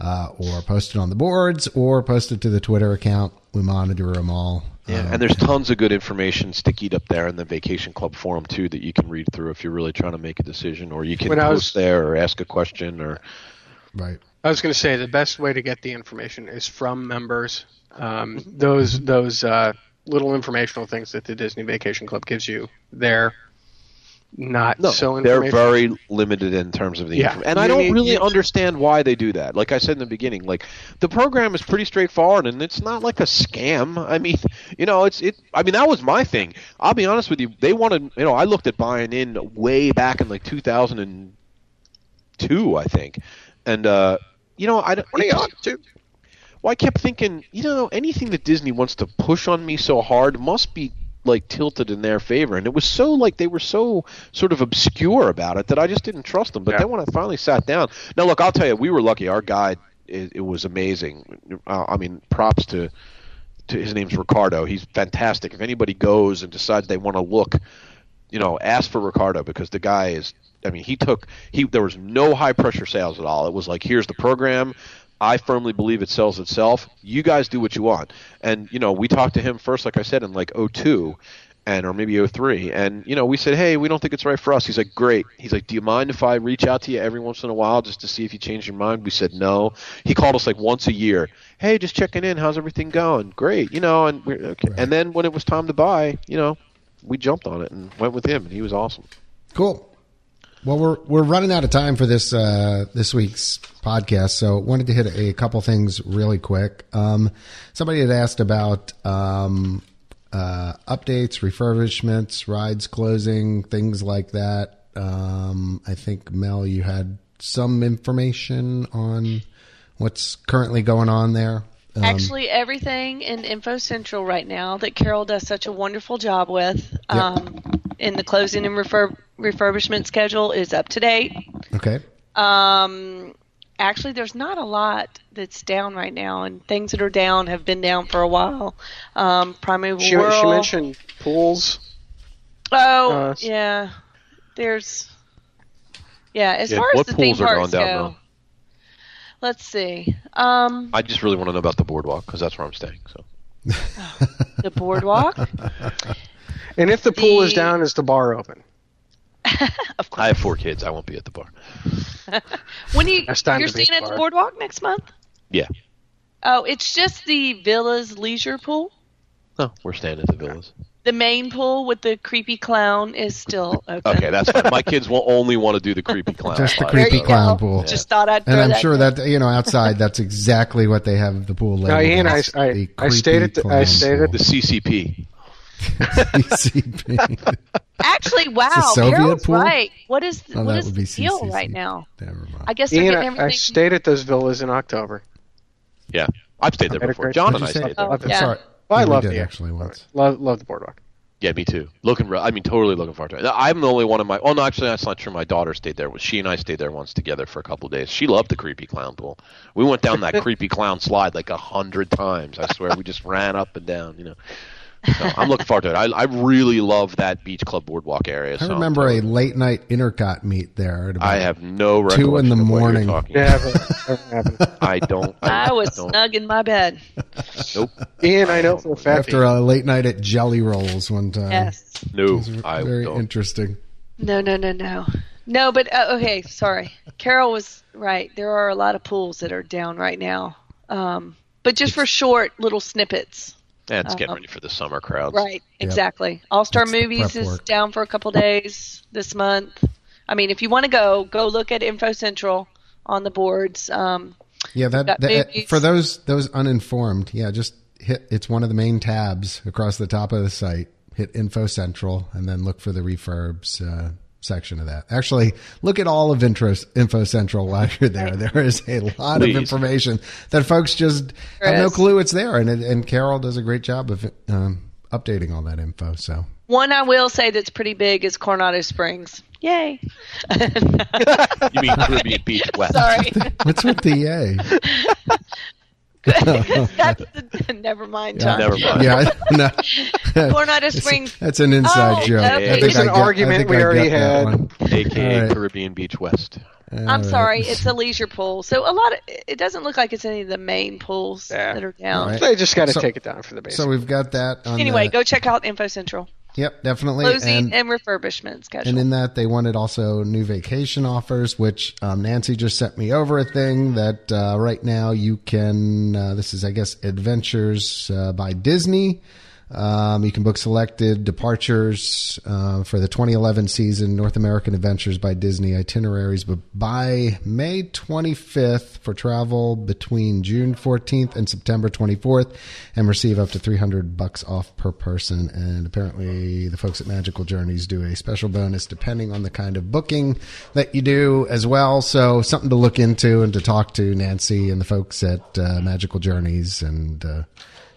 uh, or post it on the boards or post it to the Twitter account. We monitor them all. Yeah, and there's tons of good information stickied up there in the Vacation Club forum, too, that you can read through if you're really trying to make a decision, or you can when post was, there or ask a question. Or right. I was going to say the best way to get the information is from members. Um, those those uh, little informational things that the Disney Vacation Club gives you there not no, so they're very limited in terms of the yeah. information. And you I don't need, really understand why they do that. Like I said in the beginning, like the program is pretty straightforward and it's not like a scam. I mean, you know, it's it I mean, that was my thing. I'll be honest with you. They wanted, you know, I looked at buying in way back in like two thousand two, I think. And uh, you know, I don't to Well, I kept thinking, you know, anything that Disney wants to push on me so hard must be like tilted in their favor, and it was so like they were so sort of obscure about it that I just didn't trust them. But yeah. then when I finally sat down, now look, I'll tell you, we were lucky. Our guide, it, it was amazing. Uh, I mean, props to to his name's Ricardo. He's fantastic. If anybody goes and decides they want to look, you know, ask for Ricardo, because the guy is. I mean, he took he. There was no high pressure sales at all. It was like, here's the program. I firmly believe it sells itself. You guys do what you want. And, you know, we talked to him first, like I said, in like oh two and or maybe oh three. And, you know, we said, hey, we don't think it's right for us. He's like, great. He's like, do you mind if I reach out to you every once in a while just to see if you change your mind? We said no. He called us like once a year. Hey, just checking in. How's everything going? Great. You know, and we're, okay. Right. And then when it was time to buy, you know, we jumped on it and went with him, and he was awesome. Cool. Well, we're we're running out of time for this uh, this week's podcast, so wanted to hit a couple things really quick. Um, somebody had asked about um, uh, updates, refurbishments, rides closing, things like that. Um, I think, Mel, you had some information on what's currently going on there. Um, Actually, everything in Info Central right now that Carol does such a wonderful job with. Yep. Um, in the closing and refurb. refurbishment schedule is up to date. Okay. Um, actually, there's not a lot that's down right now, and things that are down have been down for a while. Um, Primeval she, Whirl. She mentioned pools. Oh, uh, yeah. There's, yeah, as yeah, far as the theme parks go. Down, let's see. Um, I just really want to know about the Boardwalk, because that's where I'm staying. So. The Boardwalk? And if the pool the, is down, is the bar open? Of course. I have four kids. I won't be at the bar. When you, you're staying at the Boardwalk next month? Yeah. Oh, it's just the Villa's leisure pool? No, we're staying at the Villa's. The main pool with the creepy clown is still open. Okay, that's fine. My kids will only want to do the creepy clown. Just the creepy clown pool. Yeah. Just thought I'd throw that. And I'm sure that, you know, outside, that's exactly what they have the pool labeled. No, Ian, I, I, I stayed at the, I stayed at the C C P. Actually, wow, Carol's pool? Right. What is oh, what is the deal right now? Never mind. I guess Ian, everything... I stayed at those villas in October. Yeah, I've stayed there before. John and I stayed there. I'm yeah. sorry. Well, I loved it actually once. Love, love the Boardwalk. Yeah, me too. Looking, I mean, totally looking forward to it. I'm the only one in my. Oh no, actually, that's not true. My daughter stayed there. She and I stayed there once together for a couple of days. She loved the creepy clown pool. We went down that creepy clown slide like a hundred times. I swear, we just ran up and down. You know. So I'm looking forward to it. I, I really love that Beach Club Boardwalk area. I so remember a late night Intercot meet there. At about I have no recollection. Two in the morning. Yeah, I don't. I, I was don't. snug in my bed. Nope. Ian, I know for a fact. After a late night at Jelly Rolls one time. Yes. No, I very don't. Interesting. No, no, no, no, no. But uh, okay, sorry. Carol was right. There are a lot of pools that are down right now, um, but just for short little snippets. Yeah, it's getting um, ready for the summer crowds. Right, exactly. Yep. All-Star That's Movies is work. Down for a couple days this month. I mean, if you want to go, go look at Info Central on the boards. Um, yeah, that, that for those those uninformed, yeah, just hit. It's one of the main tabs across the top of the site. Hit Info Central and then look for the refurbs uh, section of that. Actually, look at all of Intro, Info Central while you're there. Right. There is a lot Please. Of information that folks just there have is. No clue it's there, and and Carol does a great job of um, updating all that info. So one I will say that's pretty big is Coronado Springs. Yay! You mean Caribbean Beach West? Sorry, what's with the yay? That's the, never mind, John. Yeah, never mind. Yeah, no. Coronado Springs. That's an inside oh, joke. Okay. I think it's I an get, argument we already had. A K A right. Caribbean Beach West. All I'm right. sorry. It's a leisure pool. So a lot of it doesn't look like it's any of the main pools yeah. that are down. Right. They just got to so, take it down for the base. So we've got that. On anyway, the, go check out Info Central. Yep, definitely. Closing and, and refurbishment schedule. And in that, they wanted also new vacation offers, which um, Nancy just sent me over a thing that uh, right now you can, uh, this is, I guess, Adventures uh, by Disney. Um, you can book selected departures uh, for the twenty eleven season, North American Adventures by Disney itineraries. But by May twenty-fifth for travel between June fourteenth and September twenty-fourth, and receive up to three hundred bucks off per person. And apparently the folks at Magical Journeys do a special bonus depending on the kind of booking that you do as well. So something to look into and to talk to Nancy and the folks at uh, Magical Journeys and uh,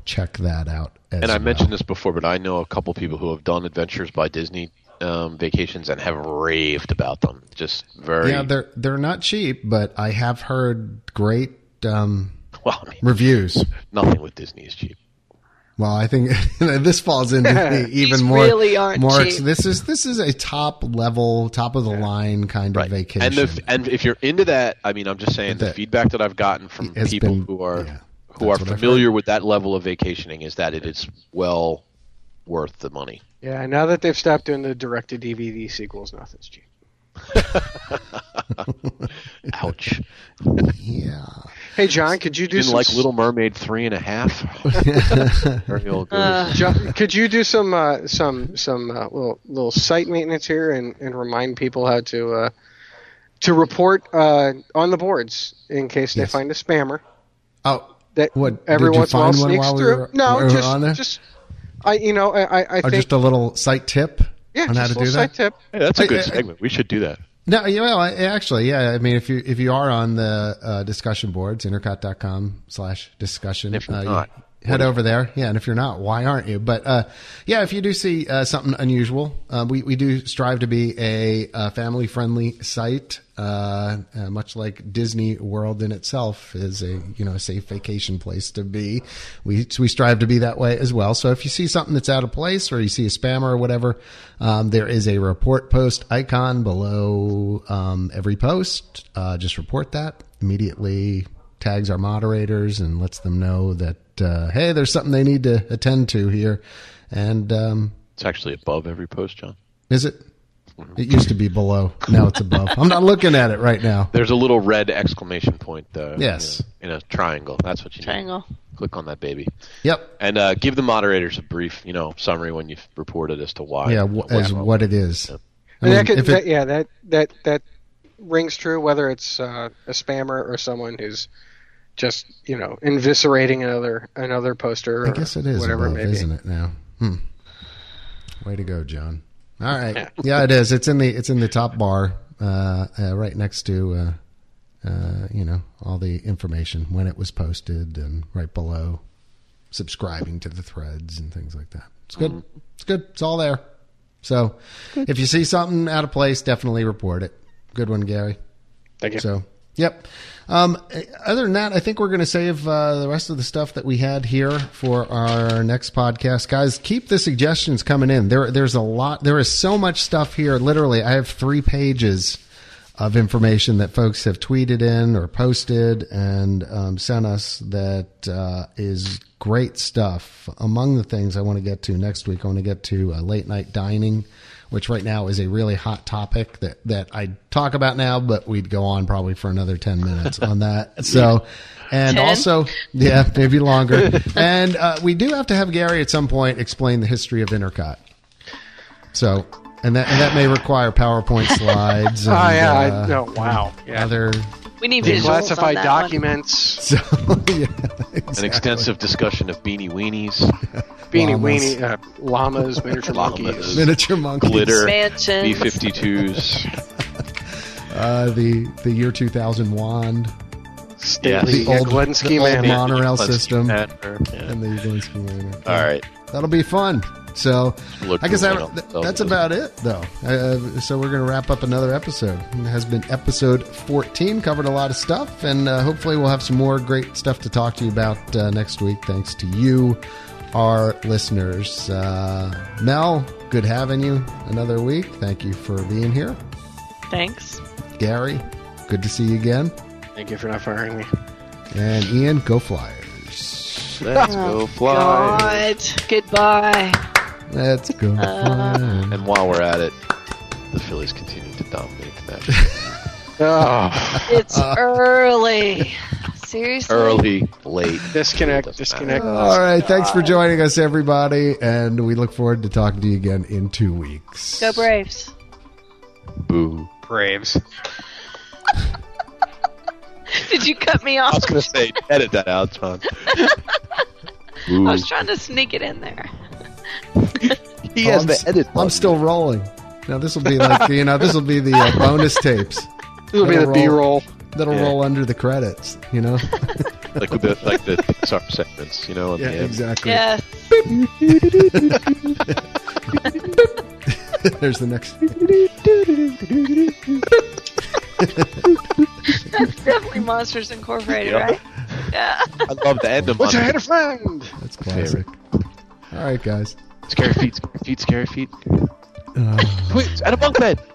check that out. And I well. mentioned this before, but I know a couple people who have done Adventures by Disney um, vacations and have raved about them. Just very yeah, they're they're not cheap, but I have heard great um, well, I mean, reviews. Nothing with Disney is cheap. Well, I think this falls into the even more. Really aren't more cheap. This is this is a top level, top of the line kind right. of vacation. And, the, and if you're into that, I mean, I'm just saying the, the feedback that I've gotten from people been, who are. Yeah. who That's are familiar with that level of vacationing is that it is well worth the money. Yeah, now that they've stopped doing the direct-to-D V D sequels, nothing's cheap. Ouch. Yeah. Hey, John, could you do you some... like Little Mermaid three and a half? Very old uh, John, could you do some uh, some some uh, little, little site maintenance here and, and remind people how to, uh, to report uh, on the boards in case yes. they find a spammer? Oh, That what, every once in a while sneaks through. We were, no, we just, on there? just I, you know, I, I, I think just a little site tip yeah, on how to do that. Yeah, site tip. Hey, that's a good I, segment. I, we should do that. No, you know, actually, yeah. I mean, if you if you are on the uh, discussion boards, intercot dot com slash discussion, if you're uh, not, you head over there. Yeah, and if you're not, why aren't you? But uh, yeah, if you do see uh, something unusual, uh, we we do strive to be a, a family friendly site. Uh, uh, much like Disney World in itself is a, you know, a safe vacation place to be. We, we strive to be that way as well. So if you see something that's out of place or you see a spammer or whatever, um, there is a report post icon below, um, every post. Uh, just report that immediately, tags our moderators and lets them know that, uh, hey, there's something they need to attend to here. And, um, it's actually above every post, John. Is it? It used to be below. Now it's above. I'm not looking at it right now. There's a little red exclamation point. Uh, yes. In a, in a triangle. That's what you triangle. need. Triangle. Click on that baby. Yep. And uh, give the moderators a brief, you know, summary when you've reported as to why. Yeah, what, as what, what it is. Yeah, I mean, that could, it, that, yeah that, that that rings true, whether it's uh, a spammer or someone who's just, you know, eviscerating another another poster. Or I guess it is whatever above, it may be. Isn't it now? Hmm. Way to go, John. All right. Yeah, it is. It's in the it's in the top bar, uh, uh, right next to, uh, uh, you know, all the information when it was posted, and right below, subscribing to the threads and things like that. It's good. It's good. It's all there. So, good. If you see something out of place, definitely report it. Good one, Gary. Thank you. So, yep. Um, other than that, I think we're going to save uh, the rest of the stuff that we had here for our next podcast. Guys, keep the suggestions coming in. There, there's a lot. There is so much stuff here. Literally, I have three pages of information that folks have tweeted in or posted and um, sent us that uh, is great stuff. Among the things I want to get to next week, I want to get to uh, late night dining, which right now is a really hot topic that, that I talk about now, but we'd go on probably for another ten minutes on that. So, and ten? Also, yeah, maybe longer. And uh, we do have to have Gary at some point explain the history of Intercot. So, and that and that may require PowerPoint slides. And, oh, yeah. Uh, I, no, wow. Yeah. Other we need visuals classified on that documents. One. So, yeah, exactly. An extensive discussion of beanie weenies. Beanie llamas. Weenie, uh, llamas, miniature monkeys, miniature monkeys, glitter, B fifty-twos, uh, the the year two thousand wand, yeah, the, the old Glensky monorail system, yeah. and the Glensky Manor. All right, that'll be fun. So I guess I, that's about it, though. Uh, so we're going to wrap up another episode. It has been episode fourteen. Covered a lot of stuff, and uh, hopefully we'll have some more great stuff to talk to you about uh, next week. Thanks to you, our listeners. Uh, Mel, good having you another week. Thank you for being here. Thanks. Gary, good to see you again. Thank you for not firing me. And Ian, go Flyers. Let's oh, go Flyers. God. Goodbye. Let's go. Uh, and while we're at it, the Phillies continue to dominate the match. oh. It's early. Seriously? Early, late. Disconnect, disconnect. All right, thanks for joining us, everybody, and we look forward to talking to you again in two weeks. Go Braves. Boo. Braves. Did you cut me off? I was going to say, edit that out, Tom. I was trying to sneak it in there. He has the edit. I'm still rolling. Now this will be like you know this will be the uh, bonus tapes. This will be the B-roll. That'll yeah. roll under the credits, you know. Like the like the Pixar segments, you know. Yeah, the exactly. Yes. There's the next. That's definitely Monsters Incorporated, yeah. right? Yeah. I love the end of. Which I had a friend. That's classic. All right, guys. Scary feet, scary feet, scary feet. Uh. Wait, it's at a bunk bed.